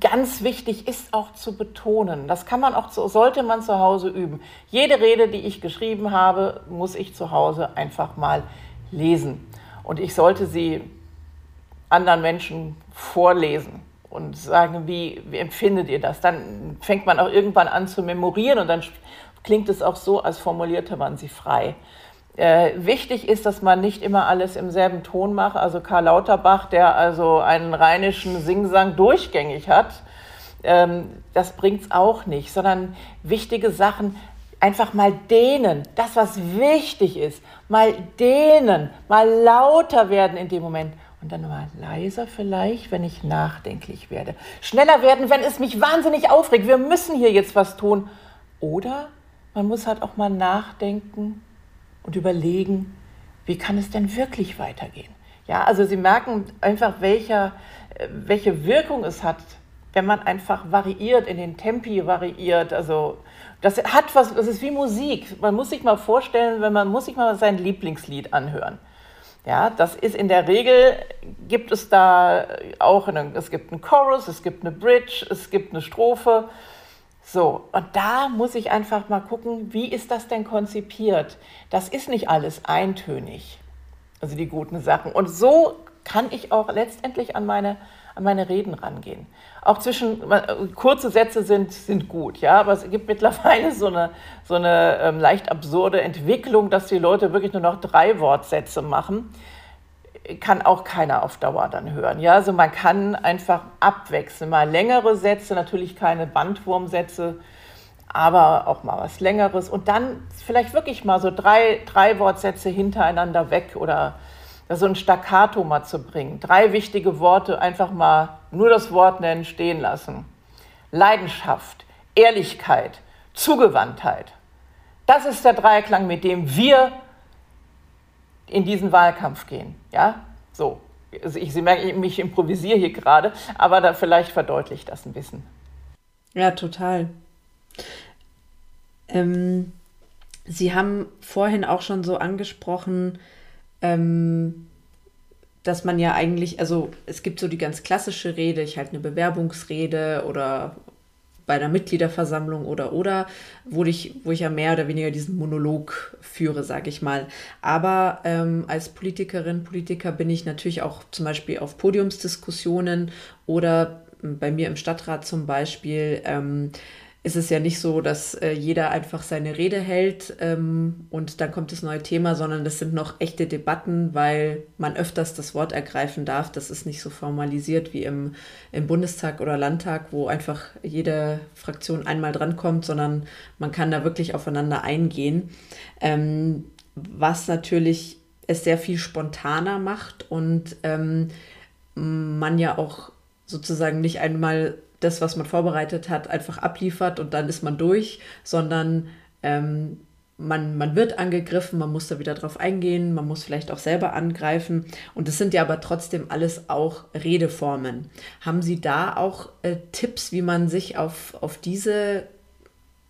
ganz wichtig ist auch zu betonen. Das kann man auch, sollte man zu Hause üben. Jede Rede, die ich geschrieben habe, muss ich zu Hause einfach mal lesen. Und ich sollte sie anderen Menschen vorlesen und sagen, wie empfindet ihr das? Dann fängt man auch irgendwann an zu memorieren und dann klingt es auch so, als formulierte man sie frei. Wichtig ist, dass man nicht immer alles im selben Ton macht. Also Karl Lauterbach, der also einen rheinischen Singsang durchgängig hat, das bringt's auch nicht, sondern wichtige Sachen einfach mal dehnen. Das, was wichtig ist, mal dehnen, mal lauter werden in dem Moment und dann mal leiser vielleicht, wenn ich nachdenklich werde. Schneller werden, wenn es mich wahnsinnig aufregt. Wir müssen hier jetzt was tun. Oder man muss halt auch mal nachdenken und überlegen, wie kann es denn wirklich weitergehen? Ja, also Sie merken einfach, welche Wirkung es hat, wenn man einfach variiert, in den Tempi variiert. Also das ist wie Musik. Man muss sich mal vorstellen, sein Lieblingslied anhören. Ja, das ist in der Regel, gibt es da auch, es gibt einen Chorus, es gibt eine Bridge, es gibt eine Strophe. So, und da muss ich einfach mal gucken, wie ist das denn konzipiert? Das ist nicht alles eintönig, also die guten Sachen. Und so kann ich auch letztendlich an meine Reden rangehen. Auch kurze Sätze sind gut, ja, aber es gibt mittlerweile so eine leicht absurde Entwicklung, dass die Leute wirklich nur noch 3 Wortsätze machen. Kann auch keiner auf Dauer dann hören. Ja? Also man kann einfach abwechseln. Mal längere Sätze, natürlich keine Bandwurmsätze, aber auch mal was Längeres. Und dann vielleicht wirklich mal so 3 Wortsätze hintereinander weg oder so ein Staccato mal zu bringen. 3 wichtige Worte einfach mal nur das Wort nennen, stehen lassen. Leidenschaft, Ehrlichkeit, Zugewandtheit. Das ist der Dreiklang, mit dem wir in diesen Wahlkampf gehen, ja, so. Also Sie merken, ich improvisiere hier gerade, aber da vielleicht verdeutlicht das ein bisschen. Ja, total. Sie haben vorhin auch schon so angesprochen, dass man ja eigentlich, also es gibt so die ganz klassische Rede, ich halte eine Bewerbungsrede oder bei einer Mitgliederversammlung oder, wo ich ja mehr oder weniger diesen Monolog führe, sage ich mal. Aber als Politikerin, Politiker bin ich natürlich auch zum Beispiel auf Podiumsdiskussionen oder bei mir im Stadtrat zum Beispiel, ist es ja nicht so, dass jeder einfach seine Rede hält und dann kommt das neue Thema, sondern das sind noch echte Debatten, weil man öfters das Wort ergreifen darf. Das ist nicht so formalisiert wie im Bundestag oder Landtag, wo einfach jede Fraktion einmal drankommt, sondern man kann da wirklich aufeinander eingehen, was natürlich es sehr viel spontaner macht und man ja auch sozusagen nicht einmal das, was man vorbereitet hat, einfach abliefert und dann ist man durch, sondern man wird angegriffen, man muss da wieder drauf eingehen, man muss vielleicht auch selber angreifen und das sind ja aber trotzdem alles auch Redeformen. Haben Sie da auch Tipps, wie man sich auf diese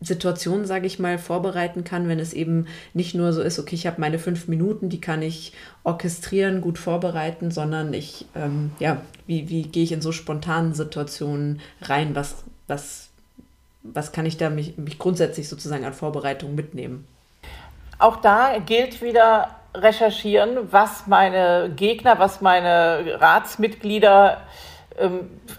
Situation, sage ich mal, vorbereiten kann, wenn es eben nicht nur so ist, okay, ich habe meine 5 Minuten, die kann ich orchestrieren, gut vorbereiten, sondern ich, wie gehe ich in so spontanen Situationen rein? Was kann ich da mich grundsätzlich sozusagen an Vorbereitung mitnehmen? Auch da gilt wieder recherchieren, was meine Gegner, was meine Ratsmitglieder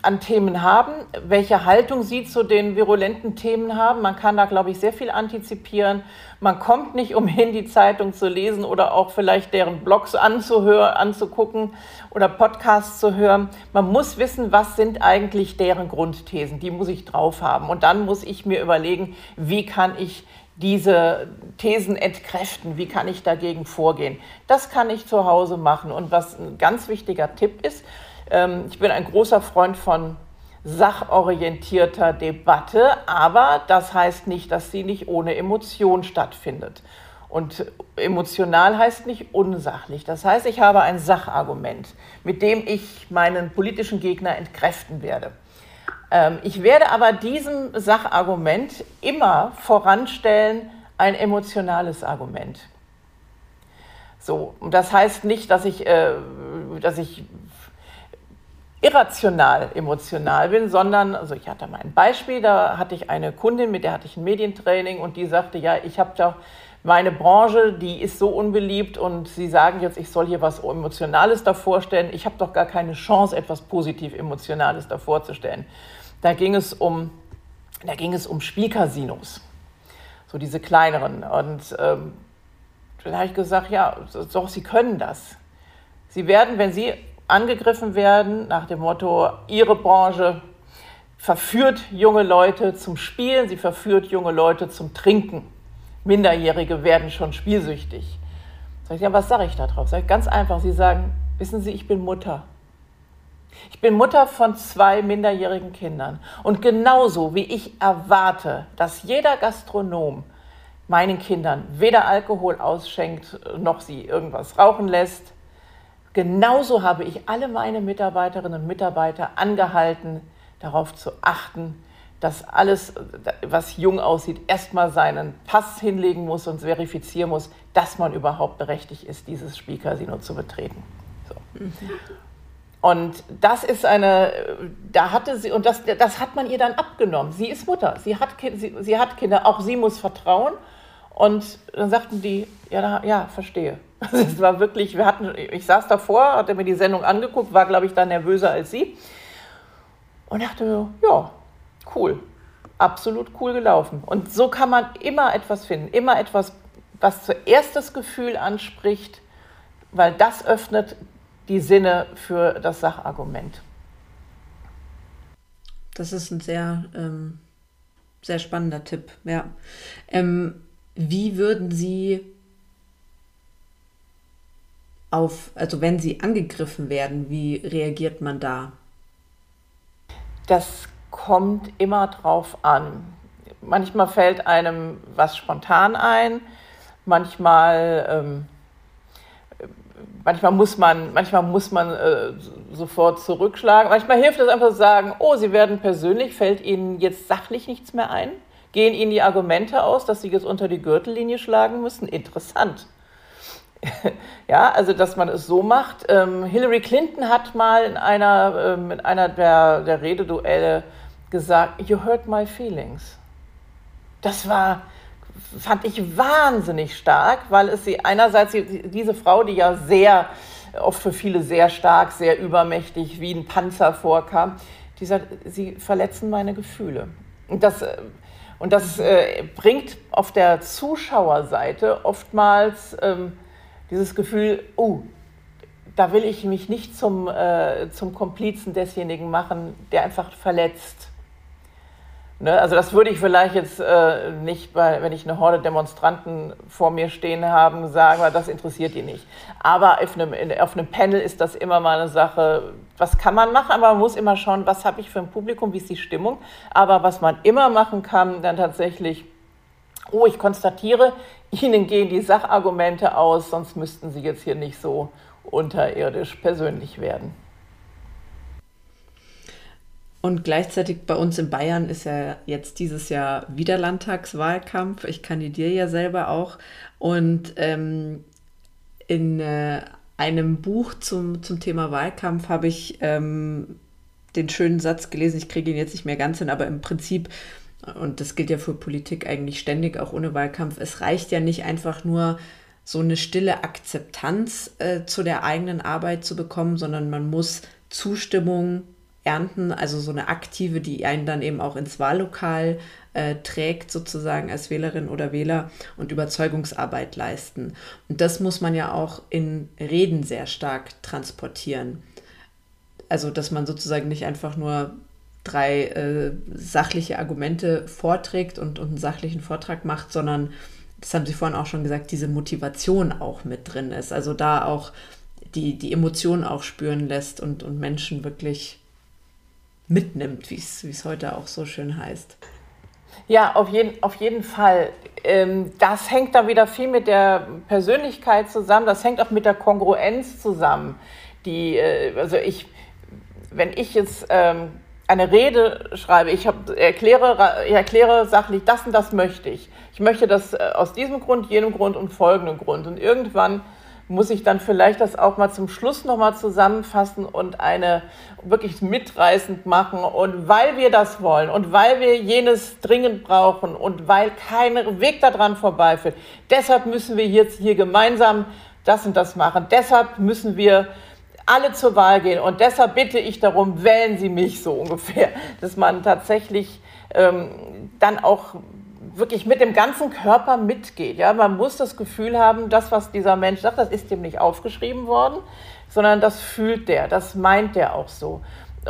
an Themen haben, welche Haltung sie zu den virulenten Themen haben. Man kann da, glaube ich, sehr viel antizipieren. Man kommt nicht umhin, die Zeitung zu lesen oder auch vielleicht deren Blogs anzugucken oder Podcasts zu hören. Man muss wissen, was sind eigentlich deren Grundthesen. Die muss ich drauf haben. Und dann muss ich mir überlegen, wie kann ich diese Thesen entkräften, wie kann ich dagegen vorgehen. Das kann ich zu Hause machen. Und was ein ganz wichtiger Tipp ist, ich bin ein großer Freund von sachorientierter Debatte, aber das heißt nicht, dass sie nicht ohne Emotion stattfindet. Und emotional heißt nicht unsachlich. Das heißt, ich habe ein Sachargument, mit dem ich meinen politischen Gegner entkräften werde. Ich werde aber diesem Sachargument immer voranstellen ein emotionales Argument. So, und das heißt nicht, dass ich irrational emotional bin, sondern, also ich hatte mal ein Beispiel, da hatte ich eine Kundin, mit der hatte ich ein Medientraining und die sagte, ja, ich habe da meine Branche, die ist so unbeliebt und Sie sagen jetzt, ich soll hier was Emotionales davor stellen, ich habe doch gar keine Chance, etwas positiv Emotionales davor zu stellen. Da ging es um Spielcasinos, so diese kleineren und dann habe ich gesagt, ja, doch, Sie können das. Sie werden, wenn Sie angegriffen werden, nach dem Motto, Ihre Branche verführt junge Leute zum Spielen, sie verführt junge Leute zum Trinken. Minderjährige werden schon spielsüchtig. Sag ich, ja, was sage ich da drauf? Sag ich, ganz einfach, Sie sagen, wissen Sie, ich bin Mutter. Ich bin Mutter von 2 minderjährigen Kindern. Und genauso wie ich erwarte, dass jeder Gastronom meinen Kindern weder Alkohol ausschenkt, noch sie irgendwas rauchen lässt, genauso habe ich alle meine Mitarbeiterinnen und Mitarbeiter angehalten, darauf zu achten, dass alles, was jung aussieht, erstmal seinen Pass hinlegen muss und verifizieren muss, dass man überhaupt berechtigt ist, dieses Spielcasino zu betreten. So. Und das ist das hat man ihr dann abgenommen. Sie ist Mutter, sie hat Kinder, auch sie muss vertrauen. Und dann sagten die, ja, verstehe. Es war wirklich, ich saß davor, hatte mir die Sendung angeguckt, war, glaube ich, da nervöser als sie und dachte, ja, cool, absolut cool gelaufen. Und so kann man immer etwas finden, immer etwas, was zuerst das Gefühl anspricht, weil das öffnet die Sinne für das Sachargument. Das ist ein sehr, sehr spannender Tipp, ja. Wie würden Sie wenn Sie angegriffen werden, wie reagiert man da? Das kommt immer drauf an. Manchmal fällt einem was spontan ein, manchmal muss man sofort zurückschlagen. Manchmal hilft es einfach zu sagen, oh, Sie werden persönlich, fällt Ihnen jetzt sachlich nichts mehr ein? Gehen Ihnen die Argumente aus, dass Sie jetzt unter die Gürtellinie schlagen müssen? Interessant. Ja, also dass man es so macht. Hillary Clinton hat mal in einer der Rededuelle gesagt, you hurt my feelings. Das fand ich wahnsinnig stark, weil es sie einerseits, diese Frau, die ja sehr, oft für viele sehr stark, sehr übermächtig, wie ein Panzer vorkam, die sagt, sie verletzen meine Gefühle. Und das bringt auf der Zuschauerseite oftmals dieses Gefühl, da will ich mich nicht zum Komplizen desjenigen machen, der einfach verletzt. Ne? Also das würde ich vielleicht jetzt nicht, wenn ich eine Horde Demonstranten vor mir stehen habe, sagen, weil das interessiert die nicht. Aber auf einem Panel ist das immer mal eine Sache, was kann man machen, aber man muss immer schauen, was habe ich für ein Publikum, wie ist die Stimmung. Aber was man immer machen kann, dann tatsächlich, ich konstatiere, Ihnen gehen die Sachargumente aus, sonst müssten Sie jetzt hier nicht so unterirdisch persönlich werden. Und gleichzeitig bei uns in Bayern ist ja jetzt dieses Jahr wieder Landtagswahlkampf. Ich kandidiere ja selber auch. Und in einem Buch zum Thema Wahlkampf habe ich den schönen Satz gelesen, ich kriege ihn jetzt nicht mehr ganz hin, aber im Prinzip, und das gilt ja für Politik eigentlich ständig, auch ohne Wahlkampf, es reicht ja nicht einfach nur, so eine stille Akzeptanz zu der eigenen Arbeit zu bekommen, sondern man muss Zustimmung ernten, also so eine aktive, die einen dann eben auch ins Wahllokal trägt sozusagen als Wählerin oder Wähler und Überzeugungsarbeit leisten. Und das muss man ja auch in Reden sehr stark transportieren. Also dass man sozusagen nicht einfach nur 3 sachliche Argumente vorträgt und einen sachlichen Vortrag macht, sondern das haben Sie vorhin auch schon gesagt, diese Motivation auch mit drin ist, also da auch die Emotionen auch spüren lässt und Menschen wirklich mitnimmt, wie es heute auch so schön heißt. Ja, auf jeden Fall. Das hängt da wieder viel mit der Persönlichkeit zusammen, das hängt auch mit der Kongruenz zusammen. Wenn ich jetzt eine Rede schreibe, ich erkläre sachlich, das und das möchte ich. Ich möchte das aus diesem Grund, jenem Grund und folgendem Grund. Und irgendwann muss ich dann vielleicht das auch mal zum Schluss nochmal zusammenfassen und eine wirklich mitreißend machen. Und weil wir das wollen und weil wir jenes dringend brauchen und weil kein Weg daran vorbeiführt, deshalb müssen wir jetzt hier gemeinsam das und das machen. Deshalb müssen wir alle zur Wahl gehen und deshalb bitte ich darum, wählen Sie mich so ungefähr, dass man tatsächlich dann auch wirklich mit dem ganzen Körper mitgeht. Ja? Man muss das Gefühl haben, das, was dieser Mensch sagt, das ist dem nicht aufgeschrieben worden, sondern das fühlt der, das meint der auch so.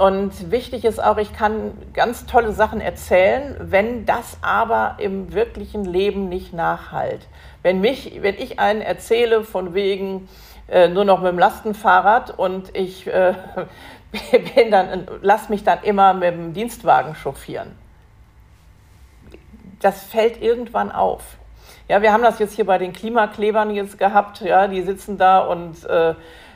Und wichtig ist auch, ich kann ganz tolle Sachen erzählen, wenn das aber im wirklichen Leben nicht nachhallt. Wenn ich einen erzähle von wegen, nur noch mit dem Lastenfahrrad und ich lasse mich dann immer mit dem Dienstwagen chauffieren. Das fällt irgendwann auf. Ja, wir haben das jetzt hier bei den Klimaklebern jetzt gehabt. Ja, die sitzen da und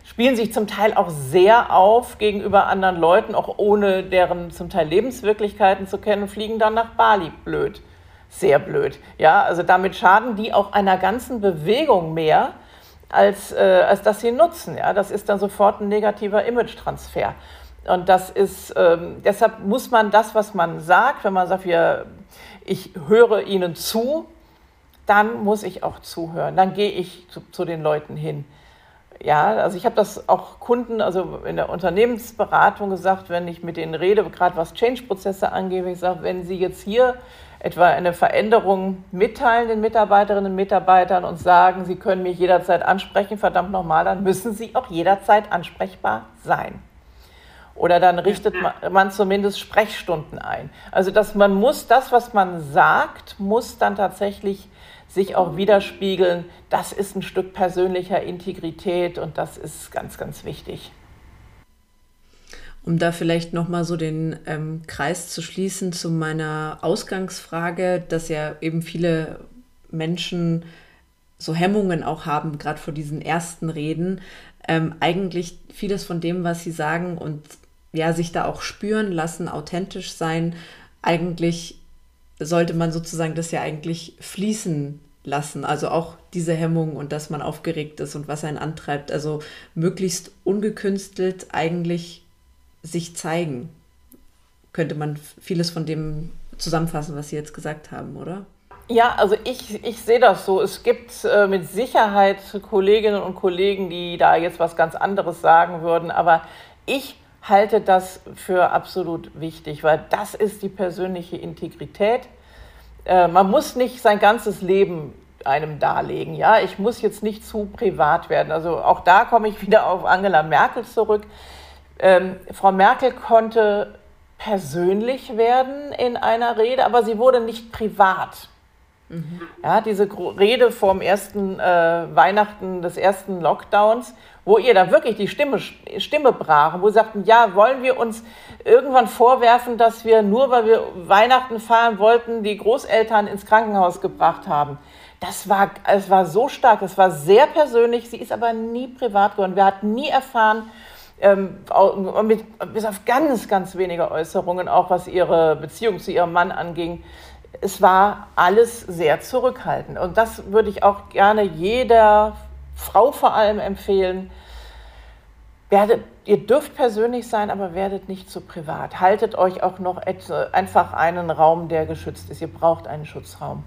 spielen sich zum Teil auch sehr auf gegenüber anderen Leuten, auch ohne deren zum Teil Lebenswirklichkeiten zu kennen, fliegen dann nach Bali. Blöd, sehr blöd. Ja, also damit schaden die auch einer ganzen Bewegung mehr, als dass sie nutzen. Ja? Das ist dann sofort ein negativer Image-Transfer. Und das ist, deshalb muss man das, was man sagt, wenn man sagt, ich höre ihnen zu, dann muss ich auch zuhören. Dann gehe ich zu den Leuten hin. Ja, also ich habe das auch Kunden, also in der Unternehmensberatung gesagt, wenn ich mit denen rede, gerade was Change-Prozesse angeht, ich sage, wenn Sie jetzt hier etwa eine Veränderung mitteilen den Mitarbeiterinnen und Mitarbeitern und sagen, sie können mich jederzeit ansprechen, verdammt nochmal, dann müssen sie auch jederzeit ansprechbar sein. Oder dann richtet man zumindest Sprechstunden ein. Also dass man muss, das, was man sagt, muss dann tatsächlich sich auch widerspiegeln. Das ist ein Stück persönlicher Integrität und das ist ganz, ganz wichtig. Um da vielleicht nochmal so den Kreis zu schließen zu meiner Ausgangsfrage, dass ja eben viele Menschen so Hemmungen auch haben, gerade vor diesen ersten Reden, eigentlich vieles von dem, was sie sagen und ja, sich da auch spüren lassen, authentisch sein, eigentlich sollte man sozusagen das ja eigentlich fließen lassen, also auch diese Hemmung und dass man aufgeregt ist und was einen antreibt, also möglichst ungekünstelt eigentlich sich zeigen. könnte man vieles von dem zusammenfassen, was Sie jetzt gesagt haben, oder? Ja, also ich sehe das so. Es gibt mit Sicherheit Kolleginnen und Kollegen, die da jetzt was ganz anderes sagen würden, aber ich halte das für absolut wichtig, weil das ist die persönliche Integrität. Man muss nicht sein ganzes Leben einem darlegen. Ja? Ich muss jetzt nicht zu privat werden. Also auch da komme ich wieder auf Angela Merkel zurück. Frau Merkel konnte persönlich werden in einer Rede, aber sie wurde nicht privat. Mhm. Ja, diese Rede vom ersten Weihnachten des ersten Lockdowns, wo ihr da wirklich die Stimme brachen, wo sie sagten, ja, wollen wir uns irgendwann vorwerfen, dass wir nur, weil wir Weihnachten feiern wollten, die Großeltern ins Krankenhaus gebracht haben. Es war so stark, das war sehr persönlich, sie ist aber nie privat geworden. Wir hatten nie erfahren, bis auf ganz, ganz wenige Äußerungen, auch was ihre Beziehung zu ihrem Mann anging. Es war alles sehr zurückhaltend. Und das würde ich auch gerne jeder Frau vor allem empfehlen. Ihr dürft persönlich sein, aber werdet nicht zu privat. Haltet euch auch noch einfach einen Raum, der geschützt ist. Ihr braucht einen Schutzraum.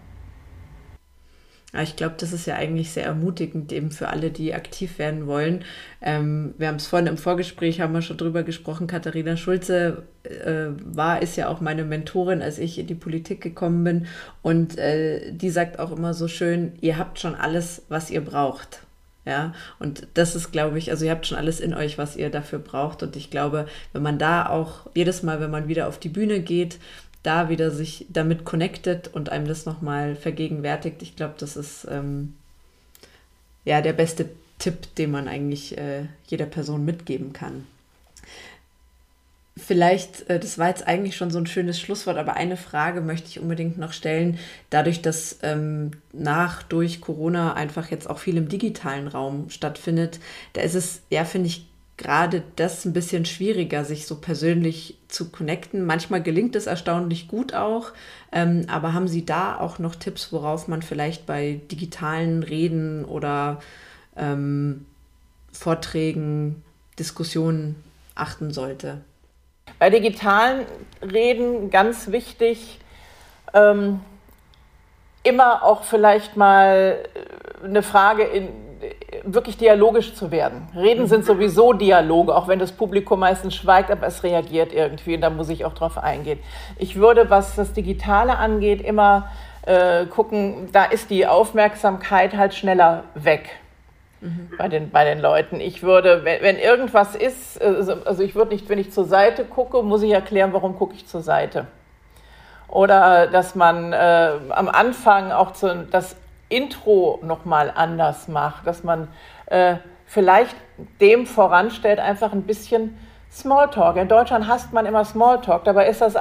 Ja, ich glaube, das ist ja eigentlich sehr ermutigend eben für alle, die aktiv werden wollen. Wir haben es vorhin im Vorgespräch, haben wir schon drüber gesprochen, Katharina Schulze ist ja auch meine Mentorin, als ich in die Politik gekommen bin. Und die sagt auch immer so schön, ihr habt schon alles, was ihr braucht. Ja, und das ist, glaube ich, also ihr habt schon alles in euch, was ihr dafür braucht. Und ich glaube, wenn man da auch jedes Mal, wenn man wieder auf die Bühne geht, da wieder sich damit connectet und einem das nochmal vergegenwärtigt. Ich glaube, das ist der beste Tipp, den man eigentlich jeder Person mitgeben kann. Vielleicht, das war jetzt eigentlich schon so ein schönes Schlusswort, aber eine Frage möchte ich unbedingt noch stellen. Dadurch, dass durch Corona einfach jetzt auch viel im digitalen Raum stattfindet, da ist es, ja, finde ich, gerade das ein bisschen schwieriger, sich so persönlich zu connecten. Manchmal gelingt es erstaunlich gut auch, aber haben Sie da auch noch Tipps, worauf man vielleicht bei digitalen Reden oder Vorträgen, Diskussionen achten sollte? Bei digitalen Reden ganz wichtig, immer auch vielleicht mal eine Frage wirklich dialogisch zu werden. Reden sind sowieso Dialoge, auch wenn das Publikum meistens schweigt, aber es reagiert irgendwie und da muss ich auch drauf eingehen. Ich würde, was das Digitale angeht, immer gucken, da ist die Aufmerksamkeit halt schneller weg bei den Leuten. Ich würde, wenn irgendwas ist, also ich würde nicht, wenn ich zur Seite gucke, muss ich erklären, warum gucke ich zur Seite. Oder dass man am Anfang auch das Intro nochmal anders macht, dass man vielleicht dem voranstellt, einfach ein bisschen Smalltalk. In Deutschland hasst man immer Smalltalk, dabei ist das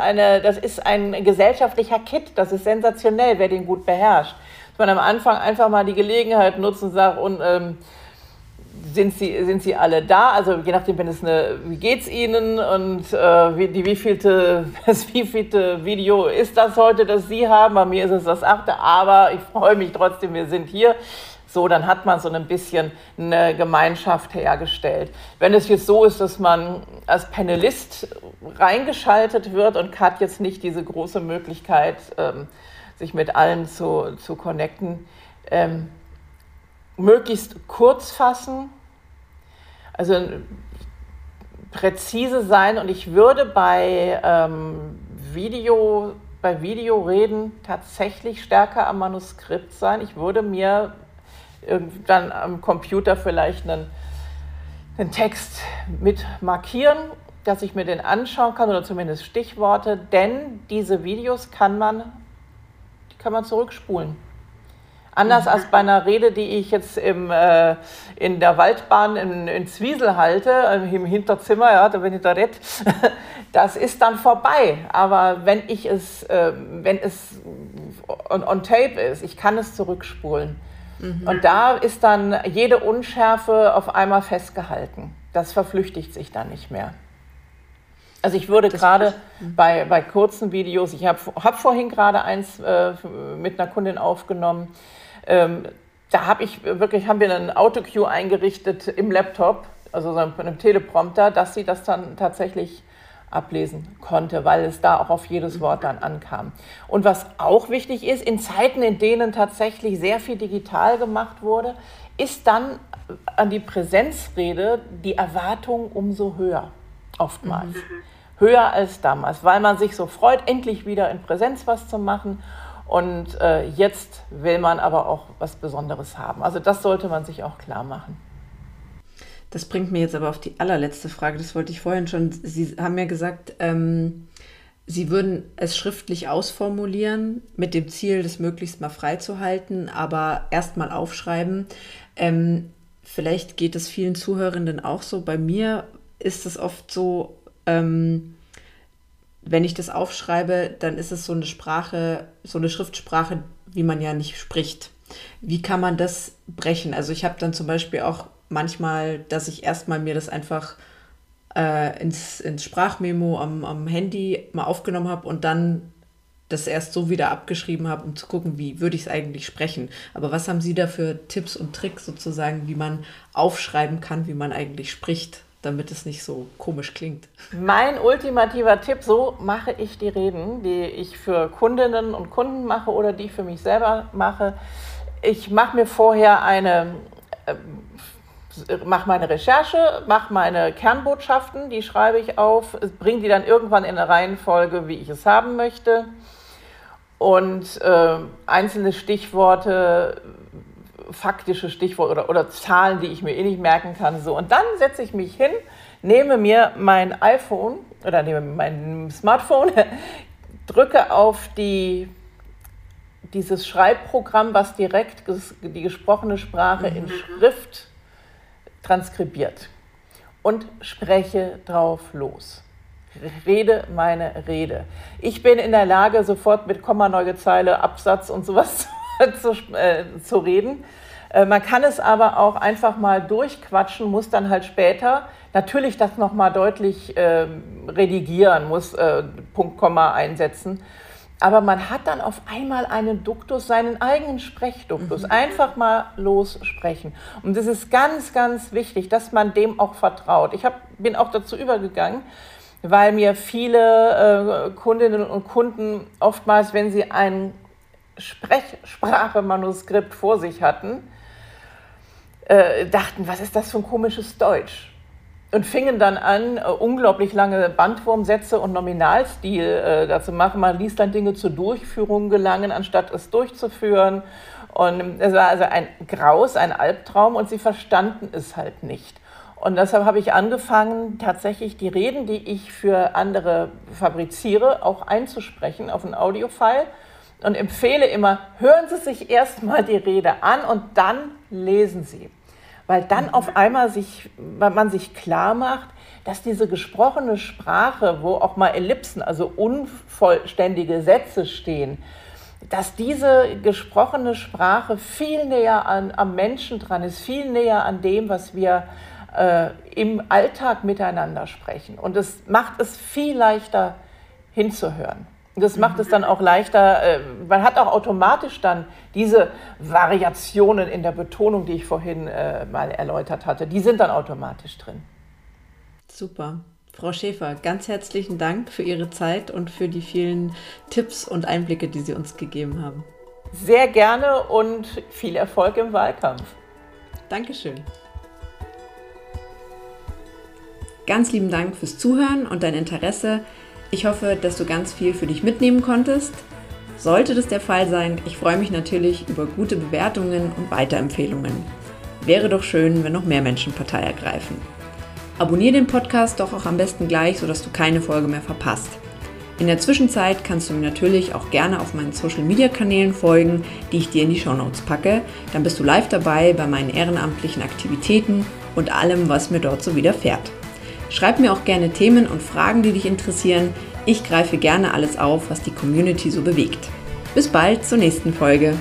ist ein gesellschaftlicher Kit, das ist sensationell, wer den gut beherrscht. Dass man am Anfang einfach mal die Gelegenheit nutzt und sagt, sind Sie alle da? Also je nachdem, wie geht's Ihnen und das wievielte Video ist das heute, das Sie haben? Bei mir ist es das 8., aber ich freue mich trotzdem, wir sind hier. So, dann hat man so ein bisschen eine Gemeinschaft hergestellt. Wenn es jetzt so ist, dass man als Panelist reingeschaltet wird und hat jetzt nicht diese große Möglichkeit, sich mit allen zu connecten, möglichst kurz fassen, also präzise sein. Und ich würde bei Videoreden tatsächlich stärker am Manuskript sein. Ich würde mir dann am Computer vielleicht einen Text mit markieren, dass ich mir den anschauen kann oder zumindest Stichworte, denn diese Videos kann man zurückspulen. Anders als bei einer Rede, die ich jetzt in der Waldbahn in Zwiesel halte, im Hinterzimmer, ja, da bin ich da red, das ist dann vorbei. Aber wenn es on tape ist, ich kann es zurückspulen. Mhm. Und da ist dann jede Unschärfe auf einmal festgehalten. Das verflüchtigt sich dann nicht mehr. Also ich würde gerade bei kurzen Videos, ich habe vorhin gerade eins mit einer Kundin aufgenommen, da haben wir einen Autocue eingerichtet im Laptop, also so einem Teleprompter, dass sie das dann tatsächlich ablesen konnte, weil es da auch auf jedes Wort dann ankam. Und was auch wichtig ist, in Zeiten, in denen tatsächlich sehr viel digital gemacht wurde, ist dann an die Präsenzrede die Erwartung umso höher, oftmals. Höher als damals, weil man sich so freut, endlich wieder in Präsenz was zu machen. Und jetzt will man aber auch was Besonderes haben. Also das sollte man sich auch klar machen. Das bringt mir jetzt aber auf die allerletzte Frage, das wollte ich vorhin schon. Sie haben ja gesagt, Sie würden es schriftlich ausformulieren, mit dem Ziel, das möglichst mal freizuhalten, aber erst mal aufschreiben. Vielleicht geht es vielen Zuhörenden auch so. Bei mir ist es oft so, wenn ich das aufschreibe, dann ist es so eine Sprache, so eine Schriftsprache, wie man ja nicht spricht. Wie kann man das brechen? Also ich habe dann zum Beispiel auch manchmal, dass ich erstmal mir das einfach ins Sprachmemo am Handy mal aufgenommen habe und dann das erst so wieder abgeschrieben habe, um zu gucken, wie würde ich es eigentlich sprechen. Aber was haben Sie da für Tipps und Tricks sozusagen, wie man aufschreiben kann, wie man eigentlich spricht, damit es nicht so komisch klingt? Mein ultimativer Tipp, so mache ich die Reden, die ich für Kundinnen und Kunden mache oder die ich für mich selber mache. Ich mache mir vorher mache meine Recherche, mache meine Kernbotschaften, die schreibe ich auf, bringe die dann irgendwann in eine Reihenfolge, wie ich es haben möchte. Und einzelne Stichworte, faktische Stichworte oder Zahlen, die ich mir eh nicht merken kann. So. Und dann setze ich mich hin, nehme mir mein iPhone oder nehme mein Smartphone, drücke auf dieses Schreibprogramm, was direkt die gesprochene Sprache in Schrift transkribiert und spreche drauf los. Rede meine Rede. Ich bin in der Lage, sofort mit Kommaneuge Zeile, Absatz und sowas zu reden. Man kann es aber auch einfach mal durchquatschen, muss dann halt später natürlich das nochmal deutlich redigieren, muss Punkt, Komma einsetzen. Aber man hat dann auf einmal einen Duktus, seinen eigenen Sprechduktus. Einfach mal lossprechen. Und das ist ganz, ganz wichtig, dass man dem auch vertraut. Ich bin auch dazu übergegangen, weil mir viele Kundinnen und Kunden oftmals, wenn sie ein Sprachmanuskript vor sich hatten, dachten, was ist das für ein komisches Deutsch? Und fingen dann an, unglaublich lange Bandwurmsätze und Nominalstil dazu machen. Man ließ dann Dinge zur Durchführung gelangen, anstatt es durchzuführen. Und es war also ein Graus, ein Albtraum und sie verstanden es halt nicht. Und deshalb habe ich angefangen, tatsächlich die Reden, die ich für andere fabriziere, auch einzusprechen auf ein Audiofile und empfehle immer, hören Sie sich erstmal die Rede an und dann lesen Sie. Weil dann auf einmal man sich klar macht, dass diese gesprochene Sprache, wo auch mal Ellipsen, also unvollständige Sätze stehen, dass diese gesprochene Sprache viel näher am Menschen dran ist, viel näher an dem, was wir im Alltag miteinander sprechen. Und es macht es viel leichter hinzuhören. Das macht es dann auch leichter, man hat auch automatisch dann diese Variationen in der Betonung, die ich vorhin mal erläutert hatte, die sind dann automatisch drin. Super. Frau Schäfer, ganz herzlichen Dank für Ihre Zeit und für die vielen Tipps und Einblicke, die Sie uns gegeben haben. Sehr gerne und viel Erfolg im Wahlkampf. Dankeschön. Ganz lieben Dank fürs Zuhören und dein Interesse. Ich hoffe, dass du ganz viel für dich mitnehmen konntest. Sollte das der Fall sein, ich freue mich natürlich über gute Bewertungen und Weiterempfehlungen. Wäre doch schön, wenn noch mehr Menschen Partei ergreifen. Abonniere den Podcast doch auch am besten gleich, sodass du keine Folge mehr verpasst. In der Zwischenzeit kannst du mir natürlich auch gerne auf meinen Social-Media-Kanälen folgen, die ich dir in die Shownotes packe. Dann bist du live dabei bei meinen ehrenamtlichen Aktivitäten und allem, was mir dort so widerfährt. Schreib mir auch gerne Themen und Fragen, die dich interessieren. Ich greife gerne alles auf, was die Community so bewegt. Bis bald zur nächsten Folge.